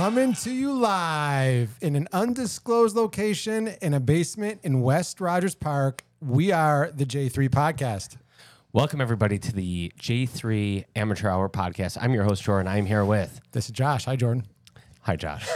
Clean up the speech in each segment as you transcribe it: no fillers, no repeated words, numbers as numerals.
Coming to you live in an undisclosed location in a basement in West Rogers Park, we are the J3 Podcast. Welcome, everybody, to the J3 Amateur Hour Podcast. I'm your host, Jordan. I'm here with... This is Josh. Hi, Jordan. Hi, Josh.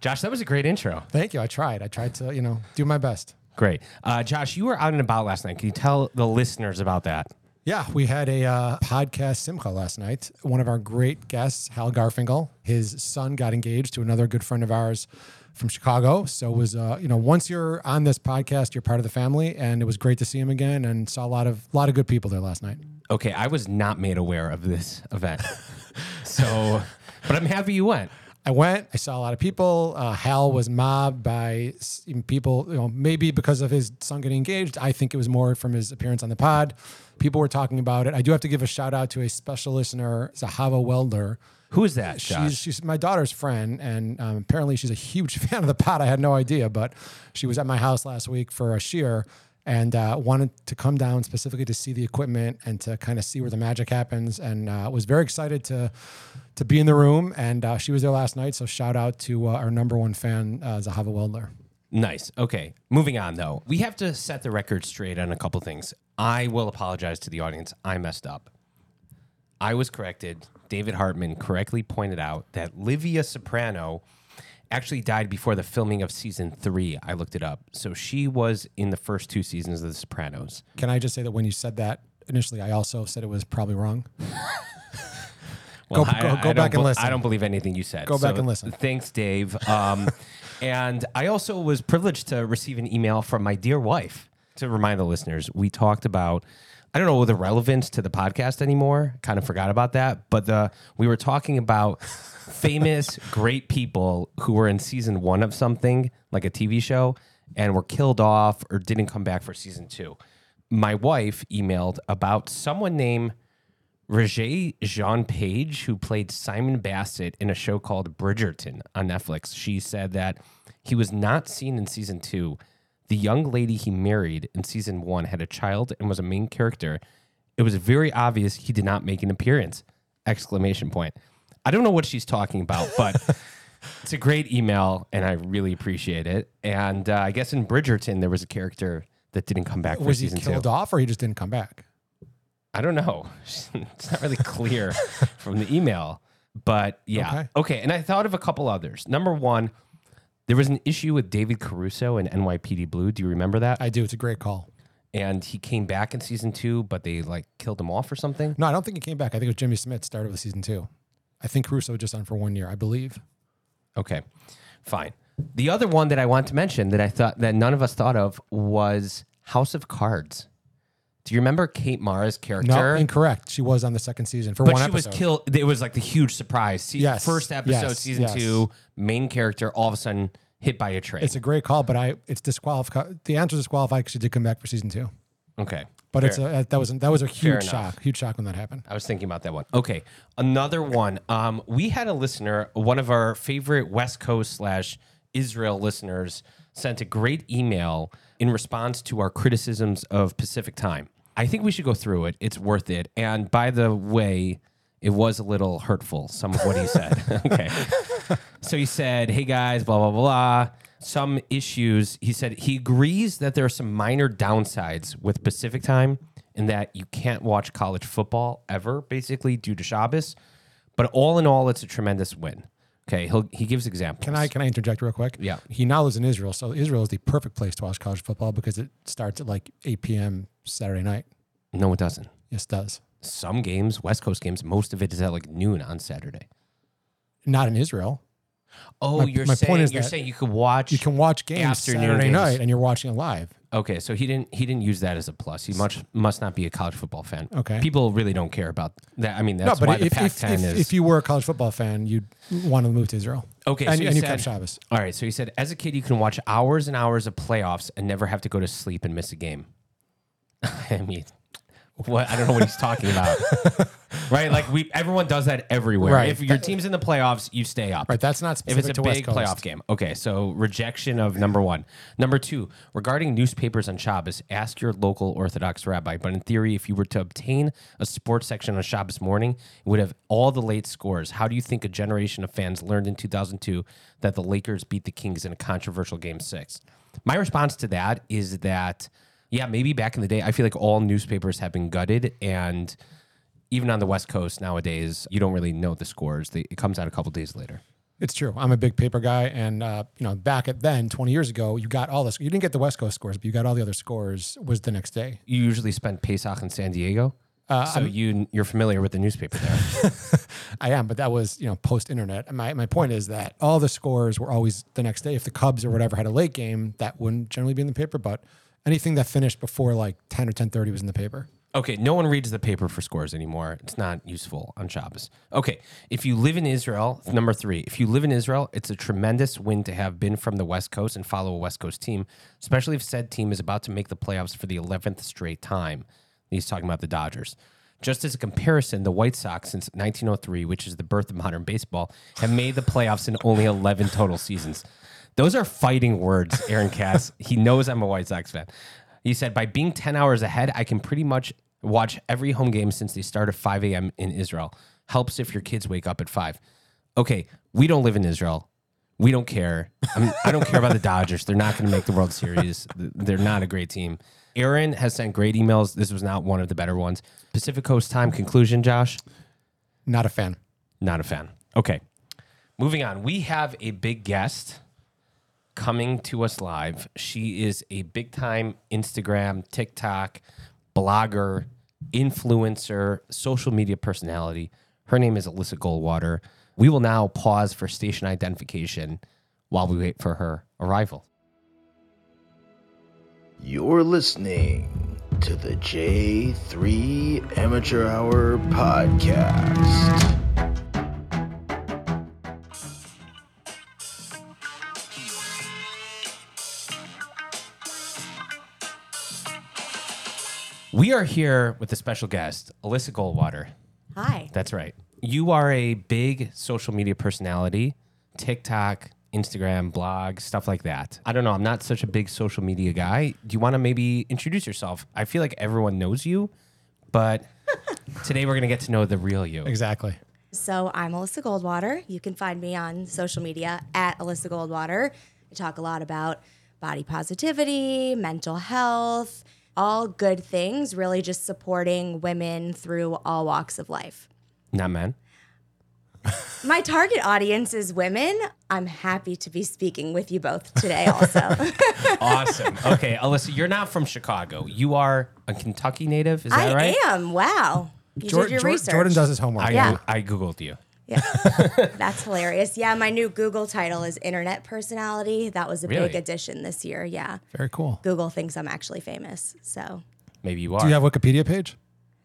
Josh, that was a great intro. Thank you. I tried to, do my best. Great. Josh, you were out and about last night. Can you tell the listeners about that? Yeah, we had a podcast simcha last night. One of our great guests, Hal Garfinkel, his son got engaged to another good friend of ours from Chicago. So it was, once you're on this podcast, you're part of the family, and it was great to see him again and saw a lot of good people there last night. Okay, I was not made aware of this event. But I'm happy you went. I went. I saw a lot of people. Hal was mobbed by people, maybe because of his son getting engaged. I think it was more from his appearance on the pod. People were talking about it. I do have to give a shout out to a special listener, Zahava Welder. Who is that, Josh? She's my daughter's friend, and apparently she's a huge fan of the pod. I had no idea, but she was at my house last week for a shiur and wanted to come down specifically to see the equipment and to kind of see where the magic happens, and was very excited to be in the room, and she was there last night, so shout out to our number one fan, Zahava Welder. Nice. Okay. Moving on, though. We have to set the record straight on a couple things. I will apologize to the audience. I messed up. I was corrected. David Hartman correctly pointed out that Livia Soprano actually died before the filming of season 3. I looked it up. So she was in the first 2 seasons of The Sopranos. Can I just say that when you said that initially, I also said it was probably wrong? Well, go back and listen. I don't believe anything you said. Go back and listen. Thanks, Dave. And I also was privileged to receive an email from my dear wife. To remind the listeners, we talked about, I don't know the relevance to the podcast anymore. Kind of forgot about that. But we were talking about famous, great people who were in season 1 of something, like a TV show, and were killed off or didn't come back for season 2. My wife emailed about someone named Roger Jean Page, who played Simon Bassett in a show called Bridgerton on Netflix. She said that he was not seen in season 2. The young lady he married in season 1 had a child and was a main character. It was very obvious he did not make an appearance! ! I don't know what she's talking about, but it's a great email, and I really appreciate it. And I guess in Bridgerton, there was a character that didn't come back for season 2. Was he killed off, or he just didn't come back? I don't know. It's not really clear from the email, but yeah. Okay. And I thought of a couple others. Number one, there was an issue with David Caruso and NYPD Blue. Do you remember that? I do. It's a great call. And he came back in season 2, but they killed him off or something? No, I don't think he came back. I think it was Jimmy Smith started with season 2. I think Caruso was just on for 1 year, I believe. Okay, fine. The other one that I want to mention that I thought that none of us thought of was House of Cards. Do you remember Kate Mara's character? No, incorrect. She was on the second season for one episode. But she was killed. It was the huge surprise. Yes. First episode, yes. Season 2, main character, all of a sudden hit by a train. It's a great call, but it's disqualified. The answer is disqualified because she did come back for season 2. Okay. But fair. That was a huge shock. Huge shock when that happened. I was thinking about that one. Okay. Another one. We had a listener, one of our favorite West Coast / Israel listeners, sent a great email in response to our criticisms of Pacific Time. I think we should go through it. It's worth it. And by the way, it was a little hurtful, some of what he said. Okay. So he said, hey guys, blah, blah, blah. Some issues. He said he agrees that there are some minor downsides with Pacific Time and that you can't watch college football ever, basically, due to Shabbos. But all in all, it's a tremendous win. Okay. He gives examples. Can I interject real quick? Yeah. He now lives in Israel. So Israel is the perfect place to watch college football because it starts at 8 p.m. Saturday night. No, it doesn't. Yes, it does. Some games, West Coast games, most of it is at noon on Saturday. Not in Israel. Oh, you're saying you can watch games Saturday night and you're watching it live. Okay, so he didn't use that as a plus. He must not be a college football fan. Okay, people really don't care about that. I mean, that's why the Pac-10 is. If you were a college football fan, you'd want to move to Israel. Okay, and you kept Shabbos. All right, so he said, as a kid, you can watch hours and hours of playoffs and never have to go to sleep and miss a game. I mean, I don't know what he's talking about. Right? Like everyone does that everywhere. Right. If your team's in the playoffs, you stay up. Right. That's not specific to West Coast. If it's a big playoff game. Okay. So rejection of number one. Number two, regarding newspapers on Shabbos, ask your local Orthodox rabbi. But in theory, if you were to obtain a sports section on Shabbos morning, it would have all the late scores. How do you think a generation of fans learned in 2002 that the Lakers beat the Kings in a controversial Game 6? My response to that is that, yeah, maybe back in the day, I feel like all newspapers have been gutted, and even on the West Coast nowadays, you don't really know the scores. It comes out a couple days later. It's true. I'm a big paper guy, and you know, back at then, 20 years ago, you got all this. You didn't get the West Coast scores, but you got all the other scores. Was the next day. You usually spent Pesach in San Diego, so you're familiar with the newspaper there. I am, but that was, you know, post-internet. My point is that all the scores were always the next day. If the Cubs or whatever had a late game, that wouldn't generally be in the paper, but anything that finished before like 10 or 10:30 was in the paper. Okay, no one reads the paper for scores anymore. It's not useful on Shabbos. Okay, if you live in Israel, number three, if you live in Israel, it's a tremendous win to have been from the West Coast and follow a West Coast team, especially if said team is about to make the playoffs for the 11th straight time. He's talking about the Dodgers. Just as a comparison, the White Sox, since 1903, which is the birth of modern baseball, have made the playoffs in only 11 total seasons. Those are fighting words, Aaron Cass. He knows I'm a White Sox fan. He said, by being 10 hours ahead, I can pretty much watch every home game since they start at 5 a.m. in Israel. Helps if your kids wake up at 5. Okay, we don't live in Israel. We don't care. I don't care about the Dodgers. They're not going to make the World Series. They're not a great team. Aaron has sent great emails. This was not one of the better ones. Pacific Coast time conclusion, Josh? Not a fan. Not a fan. Okay. Moving on. We have a big guest coming to us live. She is a big-time Instagram, TikTok, blogger, influencer, social media personality. Her name is Alyssa Goldwater. We will now pause for station identification while we wait for her arrival. You're listening to the J3 Amateur Hour Podcast. We are here with a special guest, Alyssa Goldwater. Hi. That's right. You are a big social media personality, TikTok, Instagram, blog, stuff like that. I don't know. I'm not such a big social media guy. Do you want to maybe introduce yourself? I feel like everyone knows you, but today we're going to get to know the real you. Exactly. So I'm Alyssa Goldwater. You can find me on social media at Alyssa Goldwater. I talk a lot about body positivity, mental health, all good things, really just supporting women through all walks of life. Not men. My target audience is women. I'm happy to be speaking with you both today also. Awesome. Okay, Alyssa, you're not from Chicago. You are a Kentucky native, is that right? I am. Wow. You did your research. Jordan does his homework. I Googled you. Yeah, that's hilarious. Yeah, my new Google title is Internet Personality. That was a big addition this year, yeah. Very cool. Google thinks I'm actually famous, so. Maybe you are. Do you have a Wikipedia page?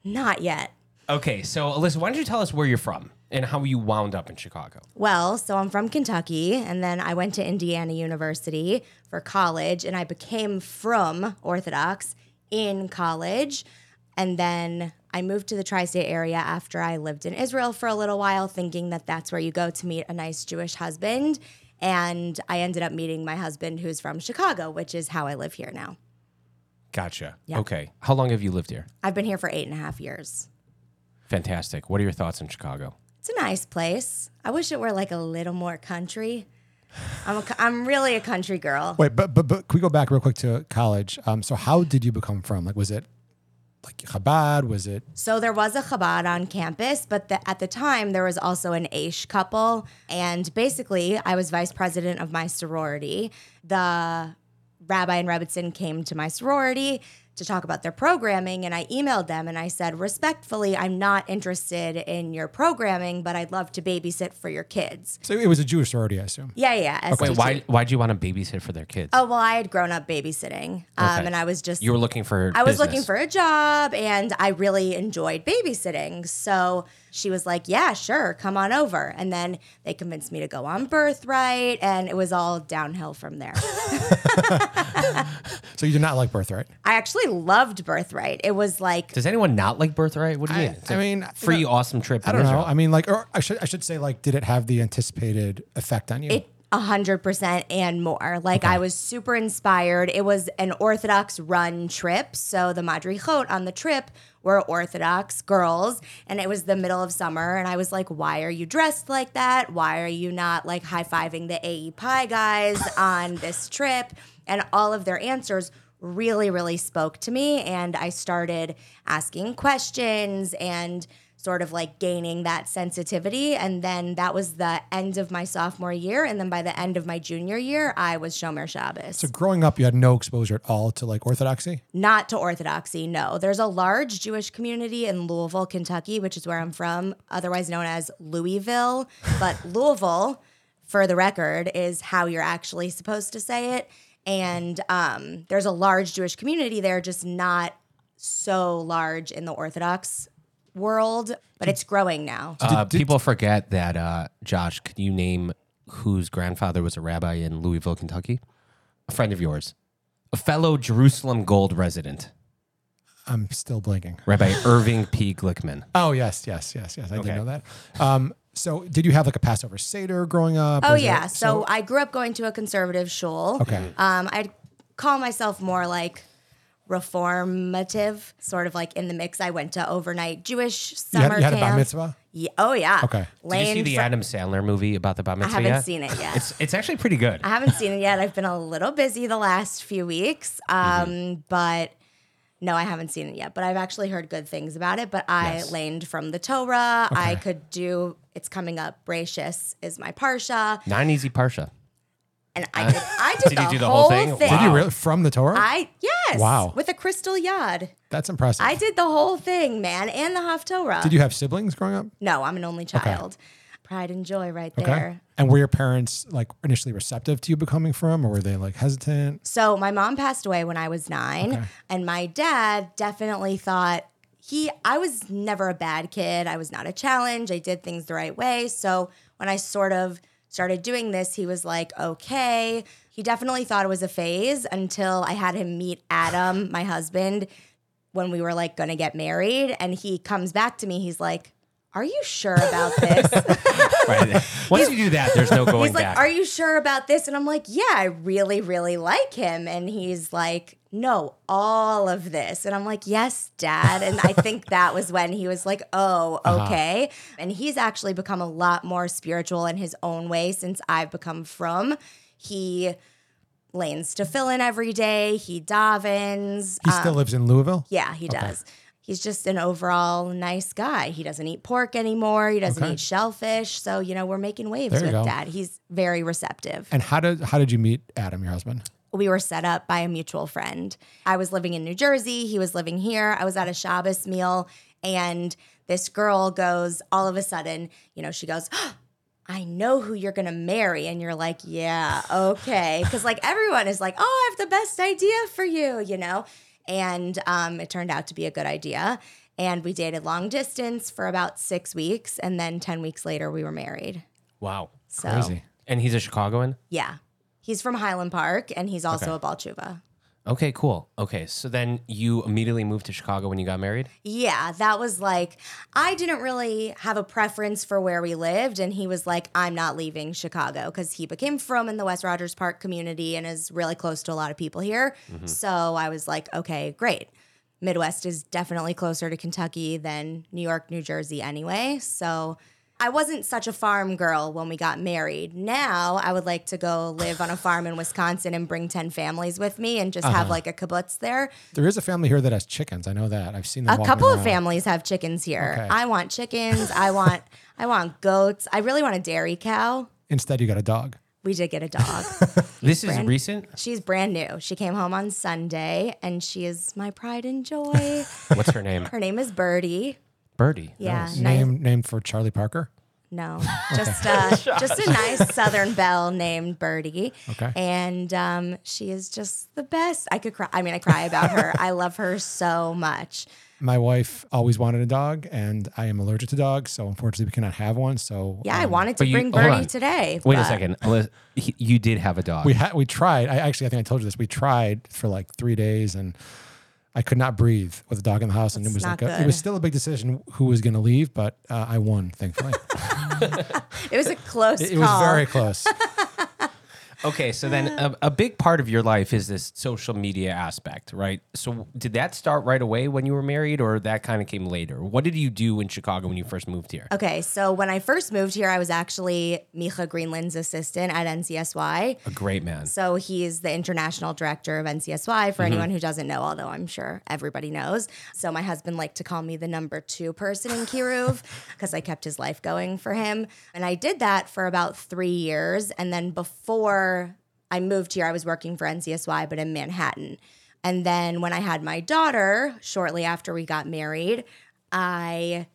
Not yet. Okay, so Alyssa, why don't you tell us where you're from and how you wound up in Chicago? Well, so I'm from Kentucky, and then I went to Indiana University for college, and I became Frum Orthodox in college, and then I moved to the tri-state area after I lived in Israel for a little while, thinking that that's where you go to meet a nice Jewish husband. And I ended up meeting my husband, who's from Chicago, which is how I live here now. Gotcha. Yeah. Okay. How long have you lived here? I've been here for 8.5 years. Fantastic. What are your thoughts on Chicago? It's a nice place. I wish it were like a little more country. I'm really a country girl. Wait, but can we go back real quick to college? So how did you become from? Like, was it like Chabad, was it? So there was a Chabad on campus, but at the time there was also an Aish couple. And basically I was vice president of my sorority. The rabbi and Rebbitzin came to my sorority to talk about their programming, and I emailed them and I said, respectfully, I'm not interested in your programming, but I'd love to babysit for your kids. So it was a Jewish sorority, I assume. Yeah, yeah. Okay, why'd you want to babysit for their kids? Oh, well, I had grown up babysitting, okay. And I was just... You were looking for business. I was looking for a job, and I really enjoyed babysitting, so she was like, yeah, sure, come on over. And then they convinced me to go on Birthright, and it was all downhill from there. So you did not like Birthright? I actually loved Birthright. It was like... Does anyone not like Birthright? What do you mean? It's free, awesome trip. I don't know. I mean, like, or I should say, like, did it have the anticipated effect on you? 100% and more. Like, okay. I was super inspired. It was an Orthodox run trip. So the Madrichot on the trip were Orthodox girls. And it was the middle of summer. And I was like, why are you dressed like that? Why are you not like high-fiving the AE Pi guys on this trip? And all of their answers really, really spoke to me. And I started asking questions and sort of like gaining that sensitivity. And then that was the end of my sophomore year. And then by the end of my junior year, I was Shomer Shabbos. So growing up, you had no exposure at all to like Orthodoxy? Not to Orthodoxy, no. There's a large Jewish community in Louisville, Kentucky, which is where I'm from, otherwise known as Louisville. But Louisville, for the record, is how you're actually supposed to say it. And there's a large Jewish community there, just not so large in the Orthodox world, but it's growing now. People forget that, Josh, can you name whose grandfather was a rabbi in Louisville, Kentucky? A friend of yours. A fellow Jerusalem Gold resident. I'm still blanking. Rabbi Irving P. Glickman. Oh, yes. I didn't know that. So did you have like a Passover Seder growing up? Oh, yeah. So I grew up going to a conservative shul. Okay. I'd call myself more like reformative, sort of like in the mix. I went to overnight Jewish summer camp. You had a bat mitzvah? Yeah. Oh, yeah. Okay. Did you see the Adam Sandler movie about the bat mitzvah? I haven't seen it yet. It's actually pretty good. I haven't seen it yet. I've been a little busy the last few weeks, but... No, I haven't seen it yet, but I've actually heard good things about it. But I laned from the Torah. Okay. I could do, it's coming up, Brachus is my Parsha. Not an easy Parsha. And I did the whole thing. Wow. Did you really? From the Torah? Yes. Wow. With a crystal yod. That's impressive. I did the whole thing, man, and the Haftorah. Did you have siblings growing up? No, I'm an only child. Okay. Pride and joy right there. Okay. And were your parents like initially receptive to you becoming Frum, or were they like hesitant? So my mom passed away when I was 9, and my dad definitely thought I was never a bad kid. I was not a challenge. I did things the right way. So when I sort of started doing this, he was like, okay. He definitely thought it was a phase until I had him meet Adam, my husband, when we were like going to get married. And he comes back to me. He's like, are you sure about this? Right. Once you do that, there's no going back. He's like, are you sure about this? And I'm like, yeah, I really, really like him. And he's like, no, all of this. And I'm like, yes, Dad. And I think that was when he was like, oh, okay. Uh-huh. And he's actually become a lot more spiritual in his own way since I've become Frum. He lanes to fill in every day. He davens. He still lives in Louisville? Yeah, he does. He's just an overall nice guy. He doesn't eat pork anymore. He doesn't eat shellfish. So, you know, we're making waves with Dad. He's very receptive. And how did you meet Adam, your husband? We were set up by a mutual friend. I was living in New Jersey. He was living here. I was at a Shabbos meal. And this girl goes, all of a sudden, you know, she goes, oh, I know who you're going to marry. And you're like, yeah, okay. Because like everyone is like, oh, I have the best idea for you, you know. And it turned out to be a good idea. And we dated long distance for about 6 weeks. And then 10 weeks later, we were married. Wow. So, crazy. And he's a Chicagoan? Yeah. He's from Highland Park, and he's also a Baal Tshuva. Okay, cool. Okay, so then you immediately moved to Chicago when you got married? Yeah, that was like, I didn't really have a preference for where we lived, and he was like, I'm not leaving Chicago, because he became Frum in the West Rogers Park community and is really close to a lot of people here. Mm-hmm. So I was like, okay, great. Midwest is definitely closer to Kentucky than New York, New Jersey anyway, so... I wasn't such a farm girl when we got married. Now I would like to go live on a farm in Wisconsin and bring 10 families with me and just have like a kibbutz there. There is a family here that has chickens. I know that. I've seen them. A couple of families have chickens here. Okay. I want chickens. I want goats. I really want a dairy cow. Instead, you got a dog. We did get a dog. This is recent? She's brand new. She came home on Sunday, and she is my pride and joy. What's her name? Her name is Birdie. Birdie. Yeah. Nice. Named for Charlie Parker? No, just a nice Southern belle named Birdie. Okay. And she is just the best. I could cry. I mean, I cry about her. I love her so much. My wife always wanted a dog, and I am allergic to dogs, so unfortunately we cannot have one. So yeah, I wanted to bring Birdie today. Wait a second, you did have a dog. We tried. I think I told you this. We tried for like 3 days, and I could not breathe with a dog in the house, and it was still a big decision who was going to leave, but I won, thankfully. It was a close call. It was very close. Okay, so then a big part of your life is this social media aspect, right? So did that start right away when you were married, or that kind of came later? What did you do in Chicago when you first moved here? Okay, so when I first moved here, I was actually Micha Greenland's assistant at NCSY. A great man. So he is the international director of NCSY, for anyone who doesn't know, although I'm sure everybody knows. So my husband liked to call me the number two person in Kiruv because I kept his life going for him. And I did that for about 3 years. And then before I moved here, I was working for NCSY, but in Manhattan. And then when I had my daughter, shortly after we got married, I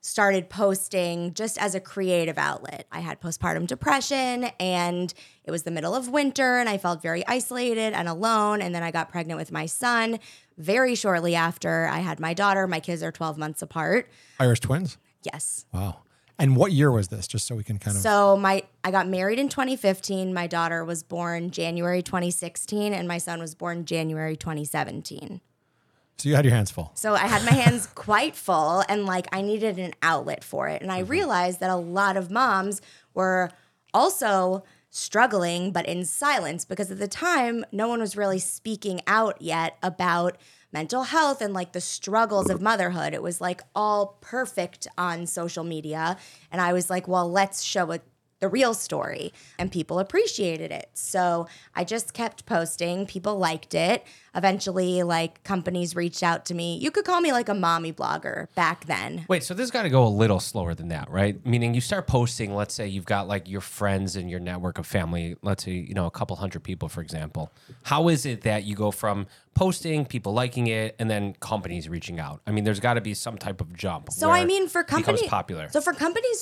started posting just as a creative outlet. I had postpartum depression, and it was the middle of winter, and I felt very isolated and alone. And then I got pregnant with my son very shortly after I had my daughter. My kids are 12 months apart. Irish twins? Yes. Wow. And what year was this? Just so we can kind of... So I got married in 2015. My daughter was born January 2016, and my son was born January 2017. So you had your hands full. So I had my hands quite full, and like I needed an outlet for it. And I realized that a lot of moms were also struggling, but in silence, because at the time, no one was really speaking out yet about mental health and like the struggles of motherhood. It was like all perfect on social media. And I was like, well, let's show the real story. And people appreciated it. So I just kept posting. People liked it. Eventually, like companies reached out to me. You could call me like a mommy blogger back then. Wait, so this got to go a little slower than that, right? Meaning you start posting, let's say you've got like your friends and your network of family, let's say, you know, a couple hundred people, for example. How is it that you go from posting, people liking it, and then companies reaching out? I mean, there's got to be some type of jump. So I mean, for companies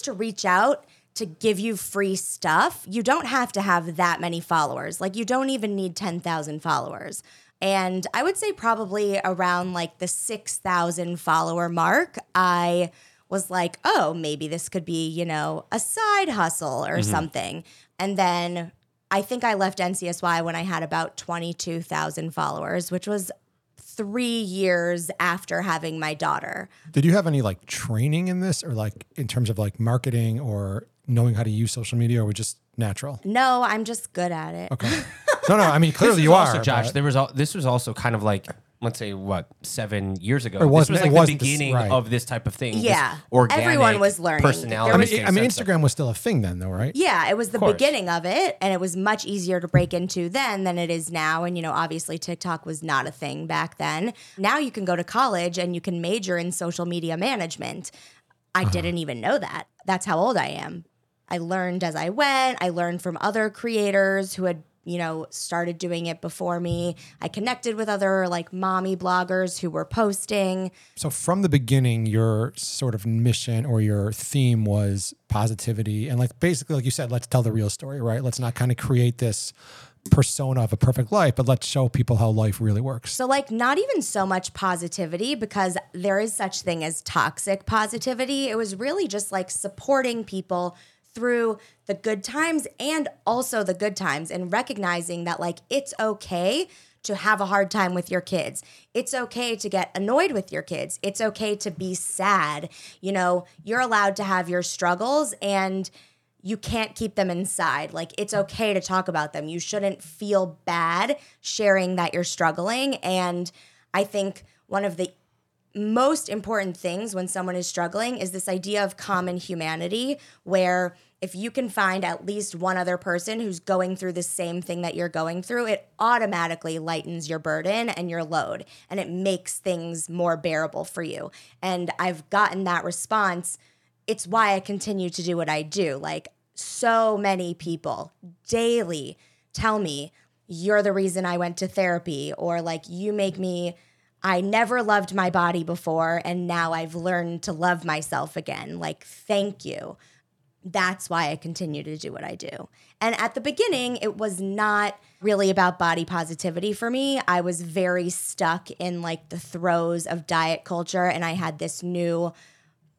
to reach out to give you free stuff, you don't have to have that many followers. Like you don't even need 10,000 followers. And I would say probably around like the 6,000 follower mark, I was like, oh, maybe this could be, you know, a side hustle or something. And then I think I left NCSY when I had about 22,000 followers, which was 3 years after having my daughter. Did you have any like training in this, or like in terms of like marketing or knowing how to use social media, or was just natural? No, I'm just good at it. Okay. No, I mean, clearly you are. Also, Josh, this was also kind of like, let's say, 7 years ago. It was the beginning of this type of thing. Yeah. Organic, everyone was learning. Personality. I mean, Instagram was still a thing then, though, right? Yeah, it was the beginning of it, and it was much easier to break into then than it is now. And, you know, obviously TikTok was not a thing back then. Now you can go to college and you can major in social media management. I didn't even know that. That's how old I am. I learned as I went. I learned from other creators who had, you know, started doing it before me. I connected with other like mommy bloggers who were posting. So from the beginning, your sort of mission or your theme was positivity. And like basically, like you said, let's tell the real story, right? Let's not kind of create this persona of a perfect life, but let's show people how life really works. So like not even so much positivity, because there is such thing as toxic positivity. It was really just like supporting people through the good times and also the good times, and recognizing that like it's okay to have a hard time with your kids. It's okay to get annoyed with your kids. It's okay to be sad. You know, you're allowed to have your struggles, and you can't keep them inside. Like, it's okay to talk about them. You shouldn't feel bad sharing that you're struggling. And I think one of the most important things when someone is struggling is this idea of common humanity, where if you can find at least one other person who's going through the same thing that you're going through, it automatically lightens your burden and your load, and it makes things more bearable for you. And I've gotten that response. It's why I continue to do what I do. Like, so many people daily tell me, you're the reason I went to therapy, or like, you make me, I never loved my body before, and now I've learned to love myself again. Like, thank you. that's why I continue to do what I do. And at the beginning, it was not really about body positivity for me. I was very stuck in like the throes of diet culture, and I had this new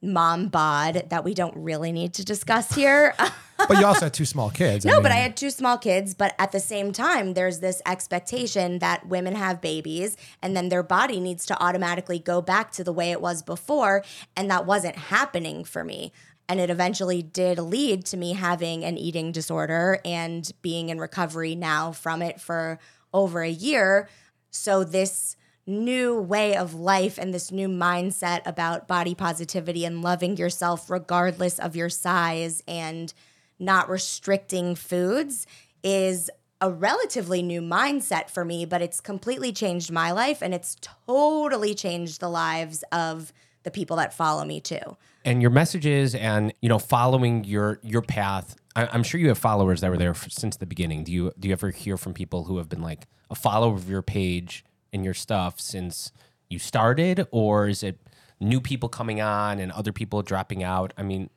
mom bod that we don't really need to discuss here. But you also had two small kids. No, I mean, but I had two small kids. But at the same time, there's this expectation that women have babies and then their body needs to automatically go back to the way it was before. And that wasn't happening for me. And it eventually did lead to me having an eating disorder and being in recovery now from it for over a year. So this new way of life and this new mindset about body positivity and loving yourself regardless of your size and not restricting foods is a relatively new mindset for me, but it's completely changed my life and it's totally changed the lives of the people that follow me too. And your messages and, you know, following your path. I'm sure you have followers that were there since the beginning. Do you ever hear from people who have been like a follower of your page and your stuff since you started, or is it new people coming on and other people dropping out? I mean,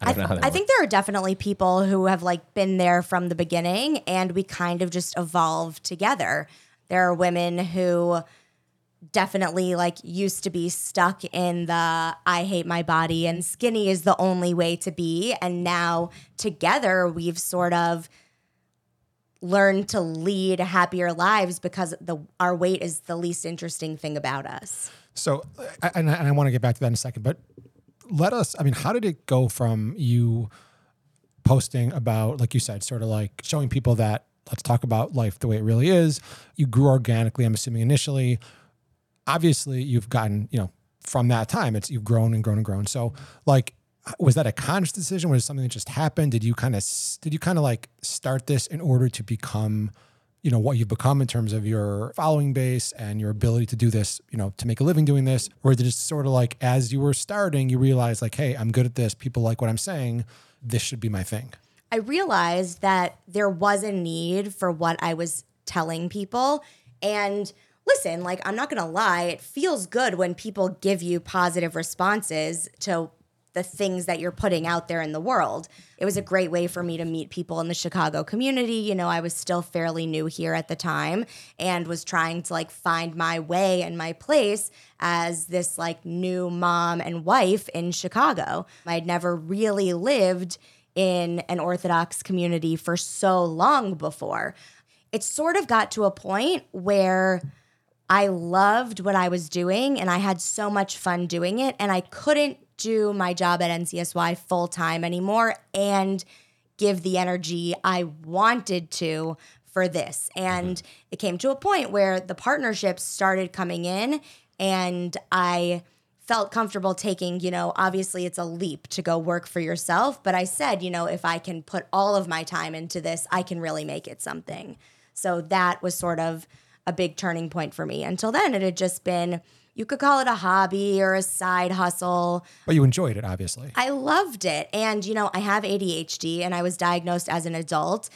I don't know how that works. I think there are definitely people who have like been there from the beginning and we kind of just evolved together. There are women who definitely like used to be stuck in the I hate my body and skinny is the only way to be. And now together we've sort of learned to lead happier lives because our weight is the least interesting thing about us. So, and I want to get back to that in a second, but how did it go from you posting about, like you said, sort of like showing people that let's talk about life the way it really is. You grew organically, I'm assuming initially. Obviously, you've gotten, you know, from that time, you've grown and grown and grown. So, like, was that a conscious decision? Was it something that just happened? Did you kind of start this in order to become, you know, what you've become in terms of your following base and your ability to do this, you know, to make a living doing this? Or did it just sort of like, as you were starting, you realized like, hey, I'm good at this. People like what I'm saying. This should be my thing. I realized that there was a need for what I was telling people. And listen, like, I'm not going to lie. It feels good when people give you positive responses to the things that you're putting out there in the world. It was a great way for me to meet people in the Chicago community. You know, I was still fairly new here at the time and was trying to like find my way and my place as this like new mom and wife in Chicago. I'd never really lived in an Orthodox community for so long before. It sort of got to a point where I loved what I was doing and I had so much fun doing it, and I couldn't do my job at NCSY full-time anymore and give the energy I wanted to for this. And it came to a point where the partnerships started coming in and I felt comfortable taking, you know, obviously it's a leap to go work for yourself, but I said, you know, if I can put all of my time into this, I can really make it something. So that was sort of a big turning point for me. Until then, it had just been, you could call it a hobby or a side hustle. But you enjoyed it, obviously. I loved it. And, you know, I have ADHD and I was diagnosed as an adult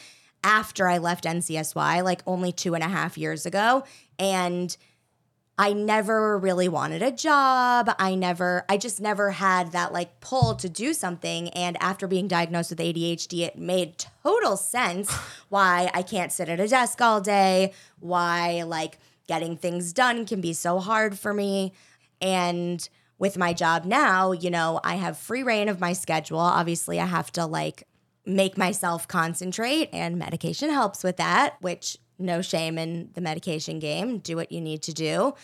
after I left NCSY, like only 2.5 years ago. And I never really wanted a job. I just never had that like pull to do something. And after being diagnosed with ADHD, it made total sense why I can't sit at a desk all day, why like getting things done can be so hard for me. And with my job now, you know, I have free reign of my schedule. Obviously, I have to like make myself concentrate, and medication helps with that, which no shame in the medication game. Do what you need to do.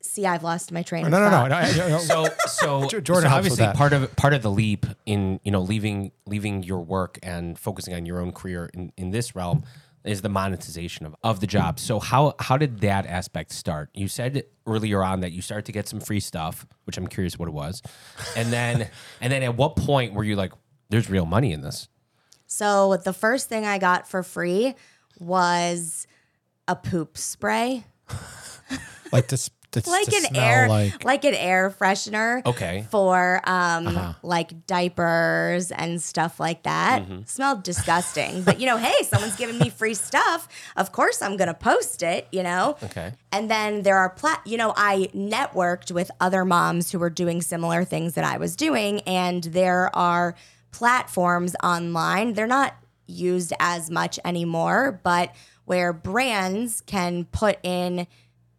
See, I've lost my train of thought. No. So Jordan, so obviously part of the leap in, you know, leaving your work and focusing on your own career in this realm is the monetization of the job. So how did that aspect start? You said earlier on that you started to get some free stuff, which I'm curious what it was. And then at what point were you like, there's real money in this? So the first thing I got for free was a poop spray. Like this an air freshener. Okay. For like diapers and stuff like that. Mm-hmm. Smelled disgusting. But you know, hey, someone's giving me free stuff. Of course I'm gonna post it, you know. Okay. And then there are I networked with other moms who were doing similar things that I was doing, and there are platforms online. They're not used as much anymore, but where brands can put in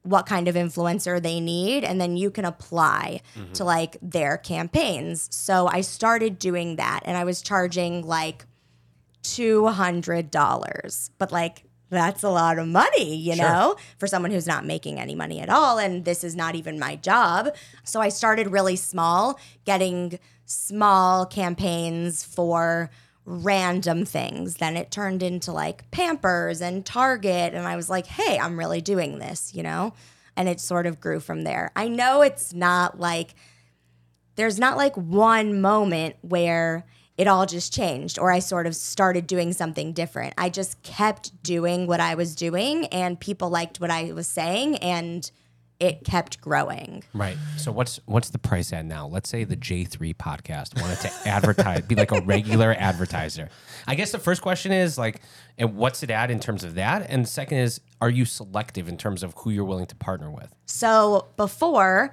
what kind of influencer they need, and then you can apply to like their campaigns. So I started doing that, and I was charging like $200, but like that's a lot of money, you know, for someone who's not making any money at all. And this is not even my job. So I started really small, getting small campaigns for random things. Then it turned into like Pampers and Target. And I was like, hey, I'm really doing this, you know? And it sort of grew from there. I know it's not like, there's not like one moment where it all just changed or I sort of started doing something different. I just kept doing what I was doing and people liked what I was saying and it kept growing. Right. So what's the price at now? Let's say the J3 podcast wanted to advertise, be like a regular advertiser. I guess the first question is like, and what's it at in terms of that? And second is, are you selective in terms of who you're willing to partner with? So before,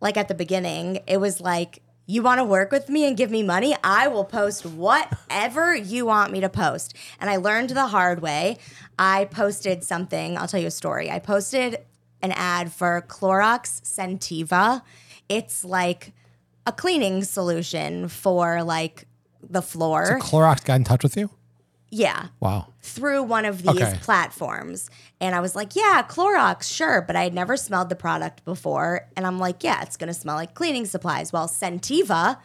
like at the beginning, it was like, you want to work with me and give me money? I will post whatever you want me to post. And I learned the hard way. I posted something. I'll tell you a story. I posted an ad for Clorox Sentiva. It's like a cleaning solution for like the floor. So Clorox got in touch with you? Yeah. Wow. Through one of these platforms. And I was like, yeah, Clorox, sure. But I had never smelled the product before. And I'm like, yeah, it's going to smell like cleaning supplies. Well, Sentiva,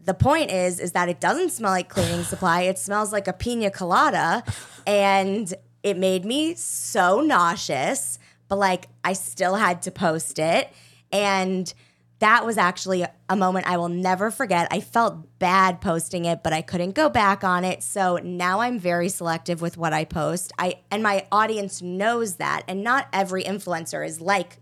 the point is that it doesn't smell like cleaning supply. It smells like a pina colada. And it made me so nauseous. But like, I still had to post it. And that was actually a moment I will never forget. I felt bad posting it, but I couldn't go back on it. So now I'm very selective with what I post. And my audience knows that. And not every influencer is like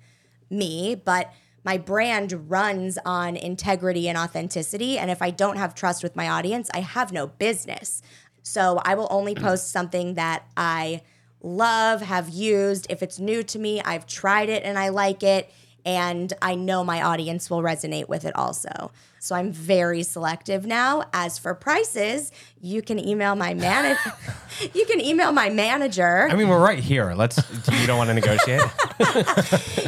me, but my brand runs on integrity and authenticity. And if I don't have trust with my audience, I have no business. So I will only post something that I love, have used. If it's new to me, I've tried it and I like it. And I know my audience will resonate with it also. So I'm very selective now. As for prices, you can email my manager. You can email my manager. I mean, we're right here. You don't want to negotiate?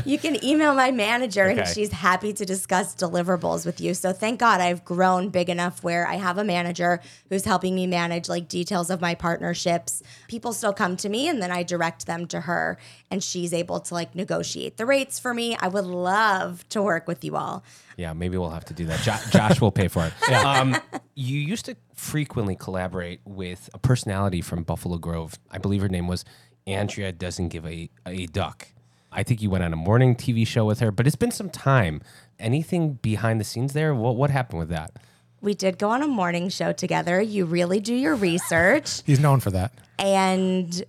You can email my manager and she's happy to discuss deliverables with you. So thank God I've grown big enough where I have a manager who's helping me manage like details of my partnerships. People still come to me and then I direct them to her and she's able to like negotiate the rates for me. I would love to work with you all. Yeah, maybe we'll have to do that. Josh will pay for it. Yeah. You used to frequently collaborate with a personality from Buffalo Grove. I believe her name was Andrea Doesn't Give a Duck. I think you went on a morning TV show with her, but it's been some time. Anything behind the scenes there? What happened with that? We did go on a morning show together. You really do your research. He's known for that. And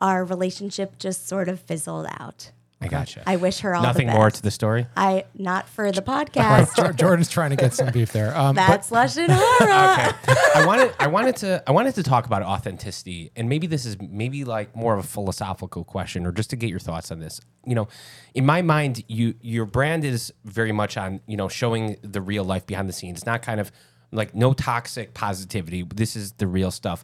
our relationship just sort of fizzled out. I gotcha. I wish her all the best. Nothing more to the story? Not for the podcast. Right. Jordan's trying to get some beef there. That's Lashon Hara. Okay. I wanted to talk about authenticity, and maybe this is like more of a philosophical question, or just to get your thoughts on this. You know, in my mind, your brand is very much on, you know, showing the real life behind the scenes. It's not kind of like no toxic positivity. This is the real stuff.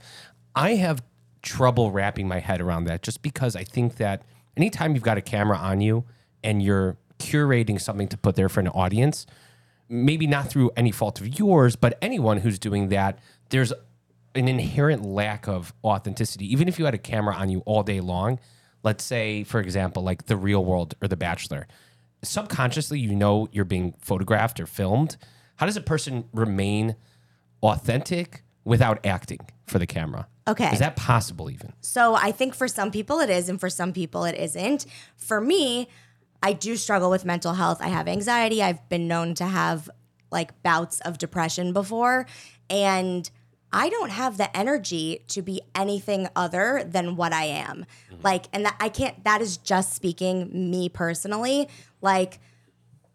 I have trouble wrapping my head around that, just because I think that anytime you've got a camera on you and you're curating something to put there for an audience, maybe not through any fault of yours, but anyone who's doing that, there's an inherent lack of authenticity. Even if you had a camera on you all day long, let's say, for example, like The Real World or The Bachelor, subconsciously, you know, you're being photographed or filmed. How does a person remain authentic without acting for the camera? Okay. Is that possible even? So I think for some people it is and for some people it isn't. For me, I do struggle with mental health. I have anxiety. I've been known to have like bouts of depression before. And I don't have the energy to be anything other than what I am. Like, and that is just speaking me personally. Like,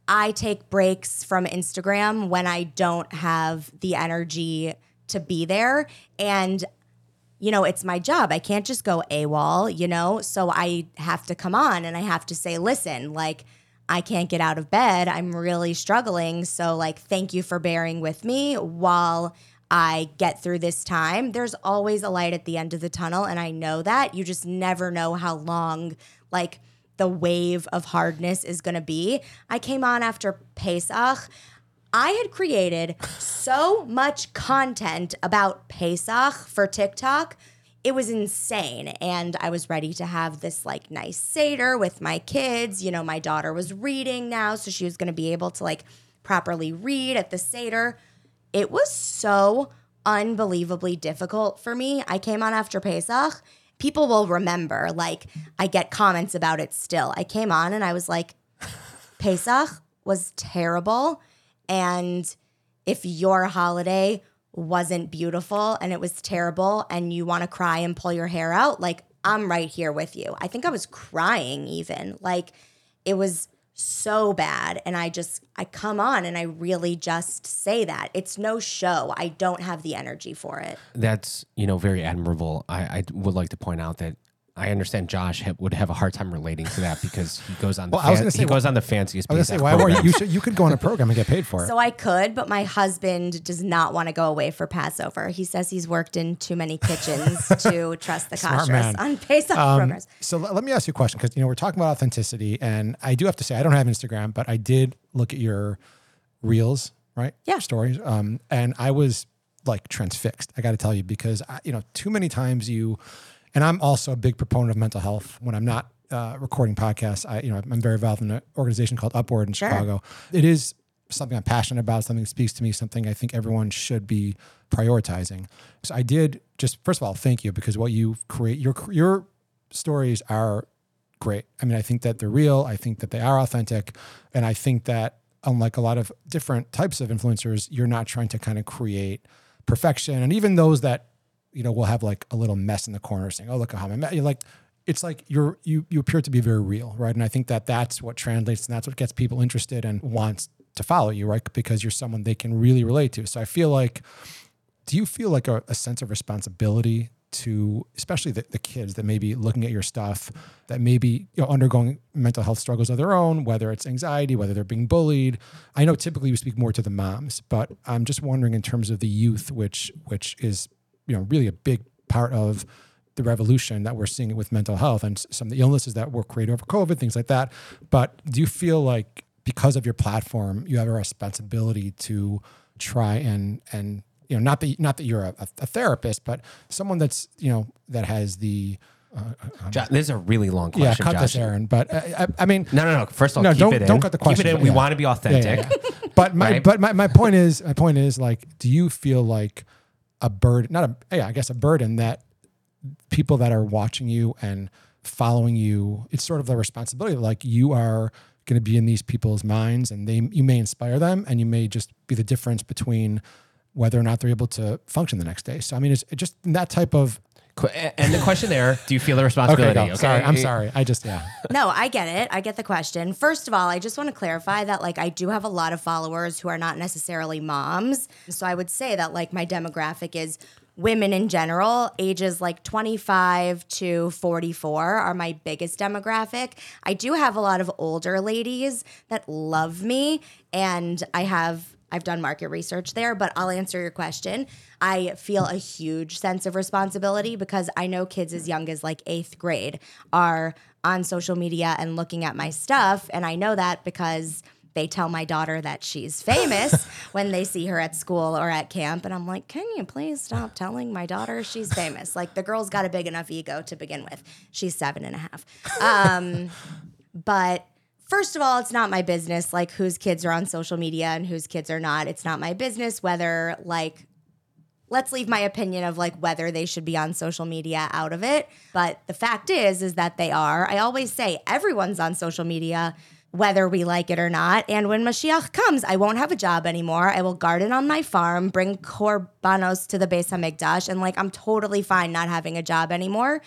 I take breaks from Instagram when I don't have the energy to be there. And you know, it's my job. I can't just go AWOL, you know? So I have to come on and I have to say, listen, like, I can't get out of bed. I'm really struggling. So like, thank you for bearing with me while I get through this time. There's always a light at the end of the tunnel. And I know that. You just never know how long like the wave of hardness is going to be. I came on after Pesach. I had created so much content about Pesach for TikTok. It was insane, and I was ready to have this like nice Seder with my kids. You know, my daughter was reading now, so she was going to be able to like properly read at the Seder. It was so unbelievably difficult for me. I came on after Pesach. People will remember, like I get comments about it still. I came on and I was like, Pesach was terrible, and if your holiday wasn't beautiful and it was terrible and you want to cry and pull your hair out, like I'm right here with you. I think I was crying even. Like it was so bad. And I come on and I really just say that. It's no show. I don't have the energy for it. That's, you know, very admirable. I would like to point out that I understand Josh would have a hard time relating to that because he goes on. He goes on the fanciest. I was going to say, why were you? You could go on a program and get paid for it. So I could, but my husband does not want to go away for Passover. He says he's worked in too many kitchens to trust the kashers on Pesach programs. So let me ask you a question, because you know we're talking about authenticity, and I do have to say I don't have Instagram, but I did look at your reels, right? Yeah, stories, and I was like transfixed. I got to tell you, because too many times you. And I'm also a big proponent of mental health. When I'm not recording podcasts, I'm very involved in an organization called Upward in Chicago. It is something I'm passionate about, something that speaks to me, something I think everyone should be prioritizing. So I did just, first of all, thank you, because what you create, your stories are great. I mean, I think that they're real. I think that they are authentic. And I think that unlike a lot of different types of influencers, you're not trying to kind of create perfection. And even those that, we'll have like a little mess in the corner saying, oh, look at how my mess. You appear to be very real, right? And I think that that's what translates, and that's what gets people interested and wants to follow you, right? Because you're someone they can really relate to. So I feel like, do you feel like a sense of responsibility to, especially the kids that may be looking at your stuff, that may be undergoing mental health struggles of their own, whether it's anxiety, whether they're being bullied? I know typically we speak more to the moms, but I'm just wondering in terms of the youth, which is really a big part of the revolution that we're seeing with mental health and some of the illnesses that were created over COVID, things like that. But do you feel like because of your platform, you have a responsibility to try and not that you're a therapist, but someone that's, that has the... Josh, this is a really long question, Josh. Yeah, cut this, Aaron, but I mean... No. First of all, don't cut the question. Keep it in. We want to be authentic. Yeah. But my point is like, do you feel like a burden that people that are watching you and following you, it's sort of their responsibility. Like you are going to be in these people's minds, and you may inspire them, and you may just be the difference between whether or not they're able to function the next day. So, I mean, it's just that type of. And the question there, do you feel the responsibility? Okay. Sorry, I'm sorry. No, I get it. I get the question. First of all, I just want to clarify that I do have a lot of followers who are not necessarily moms. So I would say that my demographic is women in general, ages 25 to 44 are my biggest demographic. I do have a lot of older ladies that love me, and I've done market research there, but I'll answer your question. I feel a huge sense of responsibility because I know kids as young as 8th grade are on social media and looking at my stuff. And I know that because they tell my daughter that she's famous when they see her at school or at camp. And I'm like, can you please stop telling my daughter she's famous? The girl's got a big enough ego to begin with. She's 7.5. But first of all, it's not my business, whose kids are on social media and whose kids are not. It's not my business whether, let's leave my opinion of, whether they should be on social media out of it. But the fact is that they are. I always say everyone's on social media, whether we like it or not. And when Mashiach comes, I won't have a job anymore. I will garden on my farm, bring korbanos to the Beis HaMikdash, and, I'm totally fine not having a job anymore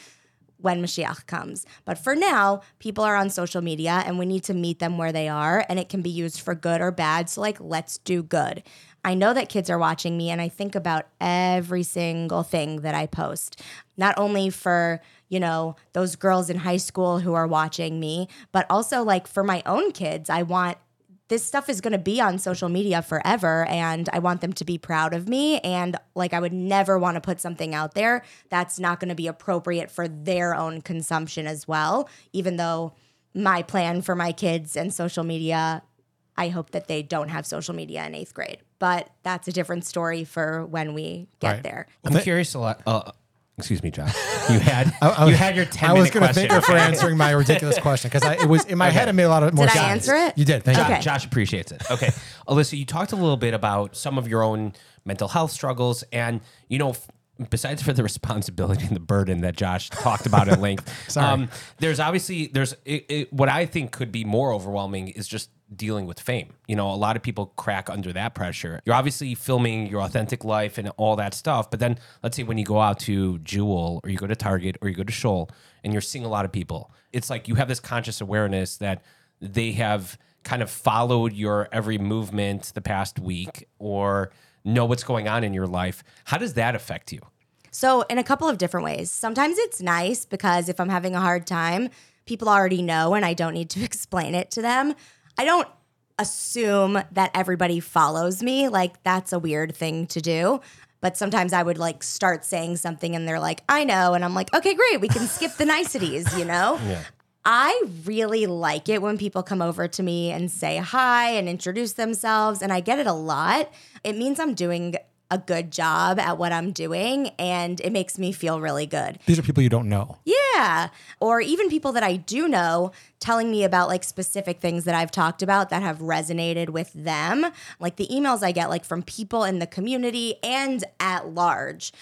when Mashiach comes. But for now, people are on social media, and we need to meet them where they are, and it can be used for good or bad. So let's do good. I know that kids are watching me, and I think about every single thing that I post, not only for you know, those girls in high school who are watching me, but also like for my own kids, I want this stuff is going to be on social media forever, and I want them to be proud of me. And like, I would never want to put something out there that's not going to be appropriate for their own consumption as well, even though my plan for my kids and social media, I hope that they don't have social media in 8th grade, but that's a different story for when we get there. I'm curious a lot. Excuse me, Josh. You had you had your 10-minute question. I was going to thank you for answering my ridiculous question because it was in my head. It made a lot of more sense. Did I answer it? You did. Thank you. Josh appreciates it. Okay, Alyssa, you talked a little bit about some of your own mental health struggles, and you know, besides for the responsibility and the burden that Josh talked about at length, there's obviously what I think could be more overwhelming is just dealing with fame. You know, a lot of people crack under that pressure. You're obviously filming your authentic life and all that stuff, but then let's say when you go out to Jewel or you go to Target or you go to Shoal and you're seeing a lot of people, it's like you have this conscious awareness that they have kind of followed your every movement the past week or know what's going on in your life. How does that affect you? So in a couple of different ways. Sometimes it's nice because if I'm having a hard time, people already know and I don't need to explain it to them. I don't assume that everybody follows me. Like, that's a weird thing to do. But sometimes I would, like, start saying something and they're like, I know. And I'm like, okay, great. We can skip the niceties, you know? Yeah. I really like it when people come over to me and say hi and introduce themselves. And I get it a lot. It means I'm doing a good job at what I'm doing, and it makes me feel really good. These are people you don't know. Yeah. Or even people that I do know telling me about like specific things that I've talked about that have resonated with them. Like the emails I get like from people in the community and at large.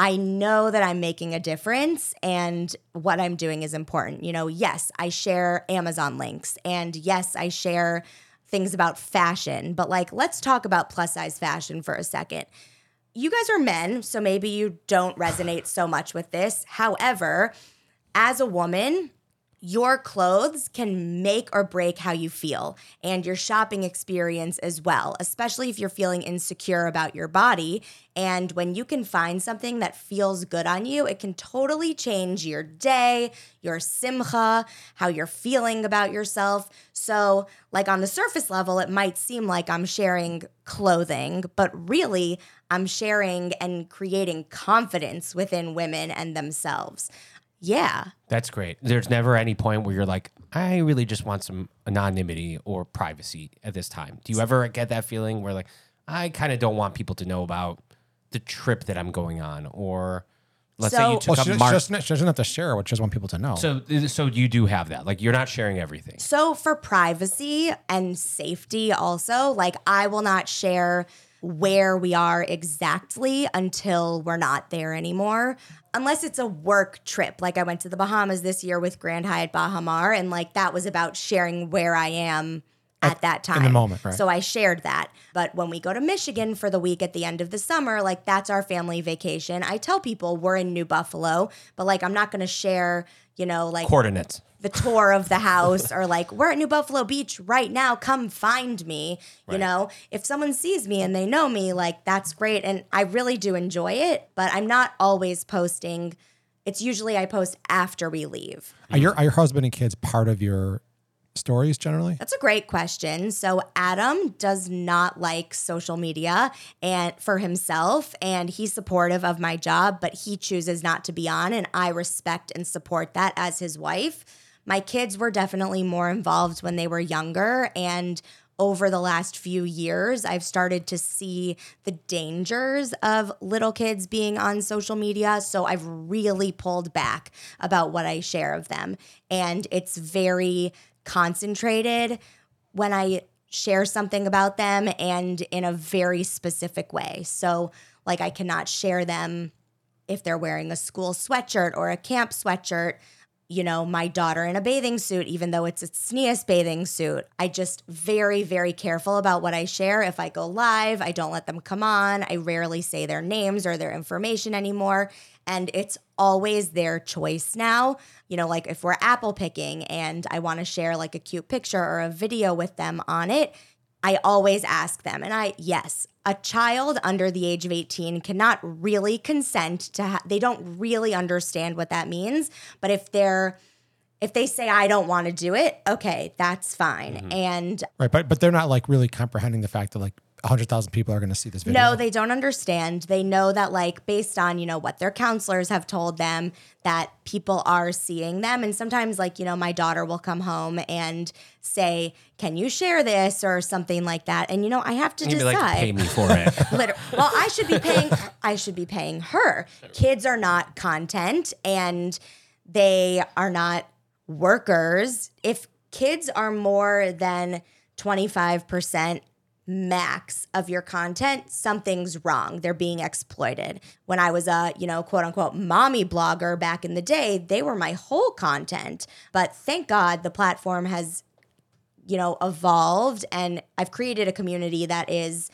I know that I'm making a difference and what I'm doing is important. You know, yes, I share Amazon links, and yes, I share things about fashion, but like, let's talk about plus size fashion for a second. You guys are men, so maybe you don't resonate so much with this. However, as a woman, your clothes can make or break how you feel and your shopping experience as well, especially if you're feeling insecure about your body. And when you can find something that feels good on you, it can totally change your day, your simcha, how you're feeling about yourself. So like on the surface level, it might seem like I'm sharing clothing, but really I'm sharing and creating confidence within women and themselves. Yeah. That's great. There's never any point where you're like, I really just want some anonymity or privacy at this time. Do you ever get that feeling where like, I kind of don't want people to know about the trip that I'm going on, or let's say you took up Mark. She doesn't have to share what she just wants people to know. So you do have that. Like, you're not sharing everything. So for privacy and safety also, like I will not share where we are exactly until we're not there anymore. Unless it's a work trip. Like I went to the Bahamas this year with Grand Hyatt Bahamar, and like that was about sharing where I am at that time. In the moment, right. So I shared that. But when we go to Michigan for the week at the end of the summer, like that's our family vacation. I tell people we're in New Buffalo, but like I'm not going to share, you know, like coordinates. The tour of the house, or like, we're at New Buffalo Beach right now, come find me. Right. You know, if someone sees me and they know me, like that's great. And I really do enjoy it, but I'm not always posting. It's usually I post after we leave. Are your husband and kids part of your stories generally? That's a great question. So Adam does not like social media and for himself, and he's supportive of my job, but he chooses not to be on, and I respect and support that as his wife. My kids were definitely more involved when they were younger, and over the last few years, I've started to see the dangers of little kids being on social media, so I've really pulled back about what I share of them, and it's very concentrated when I share something about them and in a very specific way. So like I cannot share them if they're wearing a school sweatshirt or a camp sweatshirt, you know, my daughter in a bathing suit, even though it's a SNEAS bathing suit. I just very, very careful about what I share. If I go live, I don't let them come on. I rarely say their names or their information anymore. And it's always their choice now. You know, like if we're apple picking and I want to share like a cute picture or a video with them on it, I always ask them. And yes, a child under the age of 18 cannot really consent to, they don't really understand what that means. But if they say, I don't want to do it, okay, that's fine. Mm-hmm. And right. But they're not like really comprehending the fact that like 100,000 people are going to see this video. No, they don't understand. They know that like based on, you know, what their counselors have told them that people are seeing them. And sometimes like, you know, my daughter will come home and say, can you share this or something like that? And, you know, I have to decide. Like, pay me for it. Well, I should be paying her. Kids are not content and they are not workers. If kids are more than 25% max of your content, something's wrong. They're being exploited. When I was a, you know, quote unquote mommy blogger back in the day, they were my whole content. But thank God the platform has, you know, evolved and I've created a community that is,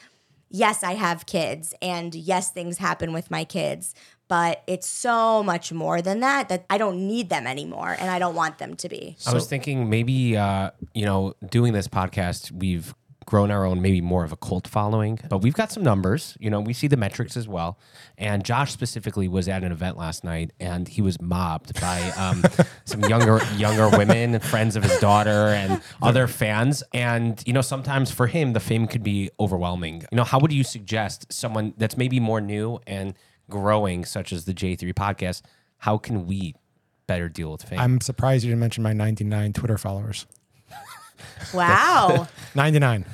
yes, I have kids and yes, things happen with my kids, but it's so much more than that, that I don't need them anymore and I don't want them to be. I was thinking maybe, you know, doing this podcast, we've grown our own, maybe more of a cult following, but we've got some numbers, you know, we see the metrics as well. And Josh specifically was at an event last night and he was mobbed by some younger women, friends of his daughter and other fans. And, you know, sometimes for him, the fame could be overwhelming. You know, how would you suggest someone that's maybe more new and growing, such as the J3 podcast, how can we better deal with fame? I'm surprised you didn't mention my 99 Twitter followers. Wow. 99.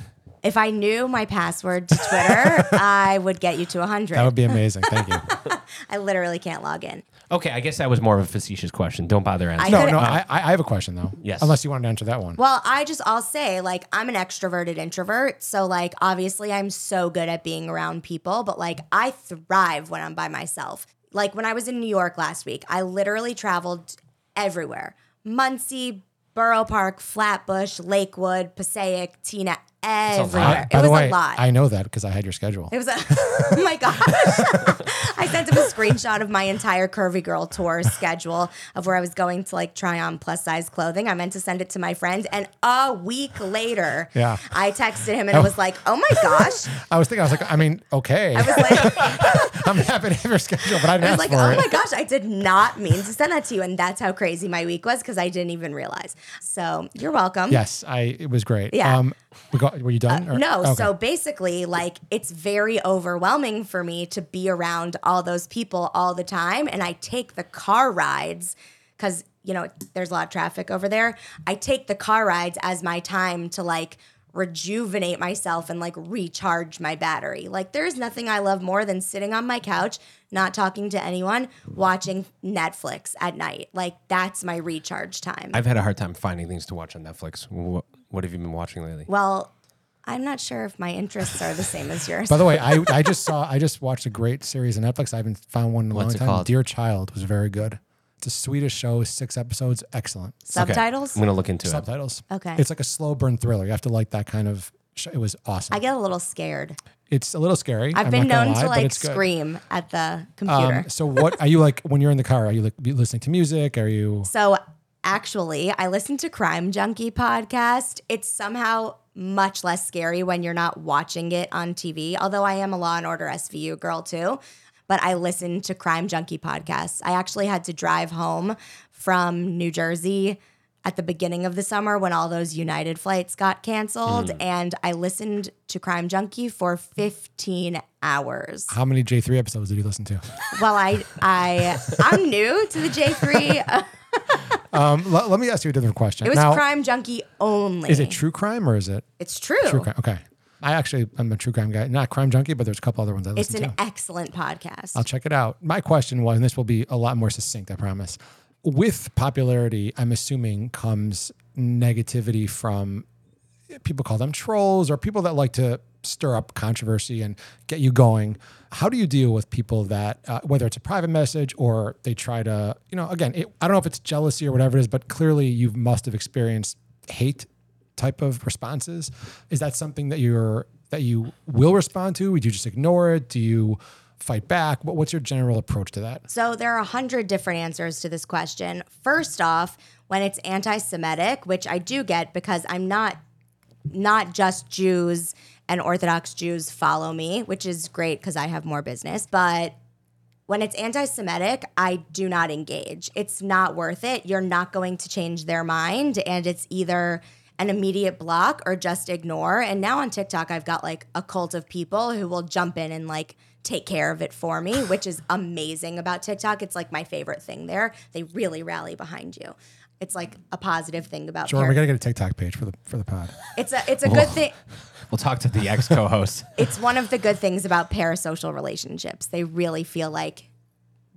If I knew my password to Twitter, I would get you to 100. That would be amazing. Thank you. I literally can't log in. Okay, I guess that was more of a facetious question. Don't bother answering. I have a question, though. Yes. Unless you wanted to answer that one. Well, I'll say, like, I'm an extroverted introvert. So, like, obviously I'm so good at being around people. But, like, I thrive when I'm by myself. Like, when I was in New York last week, I literally traveled everywhere. Muncie, Borough Park, Flatbush, Lakewood, Passaic, Tina, everywhere. It was a lot. By the way, I know that because I had your schedule. It was oh my gosh. I sent him a screenshot of my entire Curvy Girl tour schedule of where I was going to like try on plus size clothing. I meant to send it to my friend. And a week later, I texted him and it was like, oh my gosh. I was like, okay. I was like, I'm happy to have your schedule, but I didn't ask for it. I was like, oh my gosh, I did not mean to send that to you. And that's how crazy my week was because I didn't even realize. So you're welcome. Yes, it was great. Yeah. Were you done? No. Okay. So basically, like, it's very overwhelming for me to be around all those people all the time. And I take the car rides because, you know, there's a lot of traffic over there. I take the car rides as my time to, like, rejuvenate myself and, like, recharge my battery. Like, there's nothing I love more than sitting on my couch, not talking to anyone, watching Netflix at night. Like, that's my recharge time. I've had a hard time finding things to watch on Netflix. What have you been watching lately? Well, I'm not sure if my interests are the same as yours. By the way, I just watched a great series on Netflix. I haven't found one in a long time. Called? Dear Child was very good. It's a Swedish show, 6 episodes, excellent. Subtitles? Okay. I'm going to look into it. Okay. It's like a slow burn thriller. You have to like that kind of show. It was awesome. I get a little scared. It's a little scary. I've been known to like scream at the computer. So what are you like when you're in the car? Are you like listening to music? Are you... So actually, I listen to Crime Junkie podcast. It's somehow... much less scary when you're not watching it on TV, although I am a Law & Order SVU girl too. But I listen to Crime Junkie podcasts. I actually had to drive home from New Jersey at the beginning of the summer when all those United flights got canceled, and I listened to Crime Junkie for 15 hours. How many J3 episodes did you listen to? Well, I'm new to the J3. Let me ask you a different question. It was now, Crime Junkie only. Is it true crime or is it? It's true. True crime. Okay. I'm a true crime guy. Not Crime Junkie, but there's a couple other ones I listen to. It's an excellent podcast. I'll check it out. My question was, and this will be a lot more succinct, I promise. With popularity, I'm assuming comes negativity from people call them trolls or people that like to stir up controversy and get you going. How do you deal with people that, whether it's a private message or they try to, you know, again, I don't know if it's jealousy or whatever it is, but clearly you must have experienced hate type of responses. Is that something that you will respond to? Would you just ignore it? Do you fight back? What's your general approach to that? So there are 100 different answers to this question. First off, when it's anti-Semitic, which I do get because I'm not just Jews and Orthodox Jews follow me, which is great because I have more business. But when it's anti-Semitic, I do not engage. It's not worth it. You're not going to change their mind, and it's either an immediate block or just ignore. And now on TikTok, I've got like a cult of people who will jump in and like take care of it for me, which is amazing about TikTok. It's like my favorite thing there. They really rally behind you. It's like a positive thing about. Jordan, we gotta get a TikTok page for the pod. It's a good thing. We'll talk to the ex co-host. It's one of the good things about parasocial relationships. They really feel like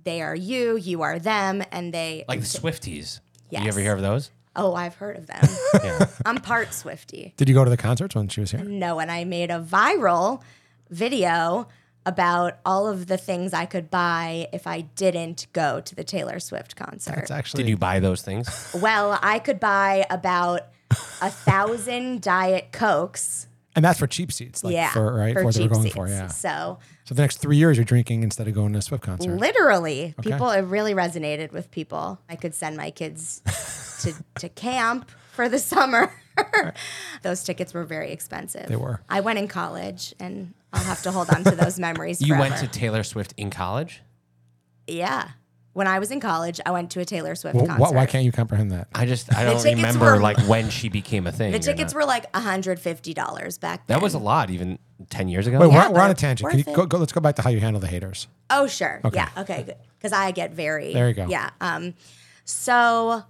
they are you are them, and they like the Swifties. Yes. You ever hear of those? Oh, I've heard of them. Yeah. I'm part Swiftie. Did you go to the concerts when she was here? No, and I made a viral video about all of the things I could buy if I didn't go to the Taylor Swift concert. That's actually... Did you buy those things? Well, I could buy about 1,000 Diet Cokes. And that's for cheap seats. Like, yeah. For what they were going for, yeah. So the next 3 years you're drinking instead of going to a Swift concert. Literally. Okay. It really resonated with people. I could send my kids to camp for the summer. Right. Those tickets were very expensive. They were. I went in college, and I'll have to hold on to those memories forever. You went to Taylor Swift in college? Yeah. When I was in college, I went to a Taylor Swift concert. Why can't you comprehend that? I don't remember when she became a thing. The tickets were like $150 back then. That was a lot even 10 years ago. Wait, yeah, we're on a tangent. Can you let's go back to how you handle the haters. Oh, sure. Okay. Yeah, okay, good. Because I get very... There you go. Yeah. So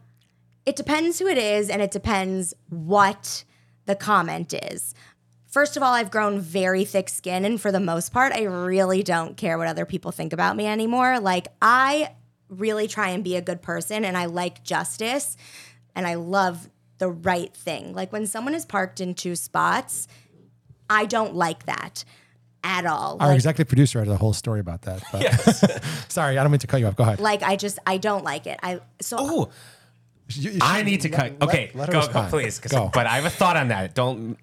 it depends who it is, and it depends what the comment is. First of all, I've grown very thick skin, and for the most part, I really don't care what other people think about me anymore. Like, I really try and be a good person, and I like justice, and I love the right thing. Like, when someone is parked in two spots, I don't like that at all. Our executive producer had a whole story about that. But yes. Sorry, I don't mean to cut you off. Go ahead. Like, I don't like it. I need to cut. Okay, go please. Go. But I have a thought on that. Don't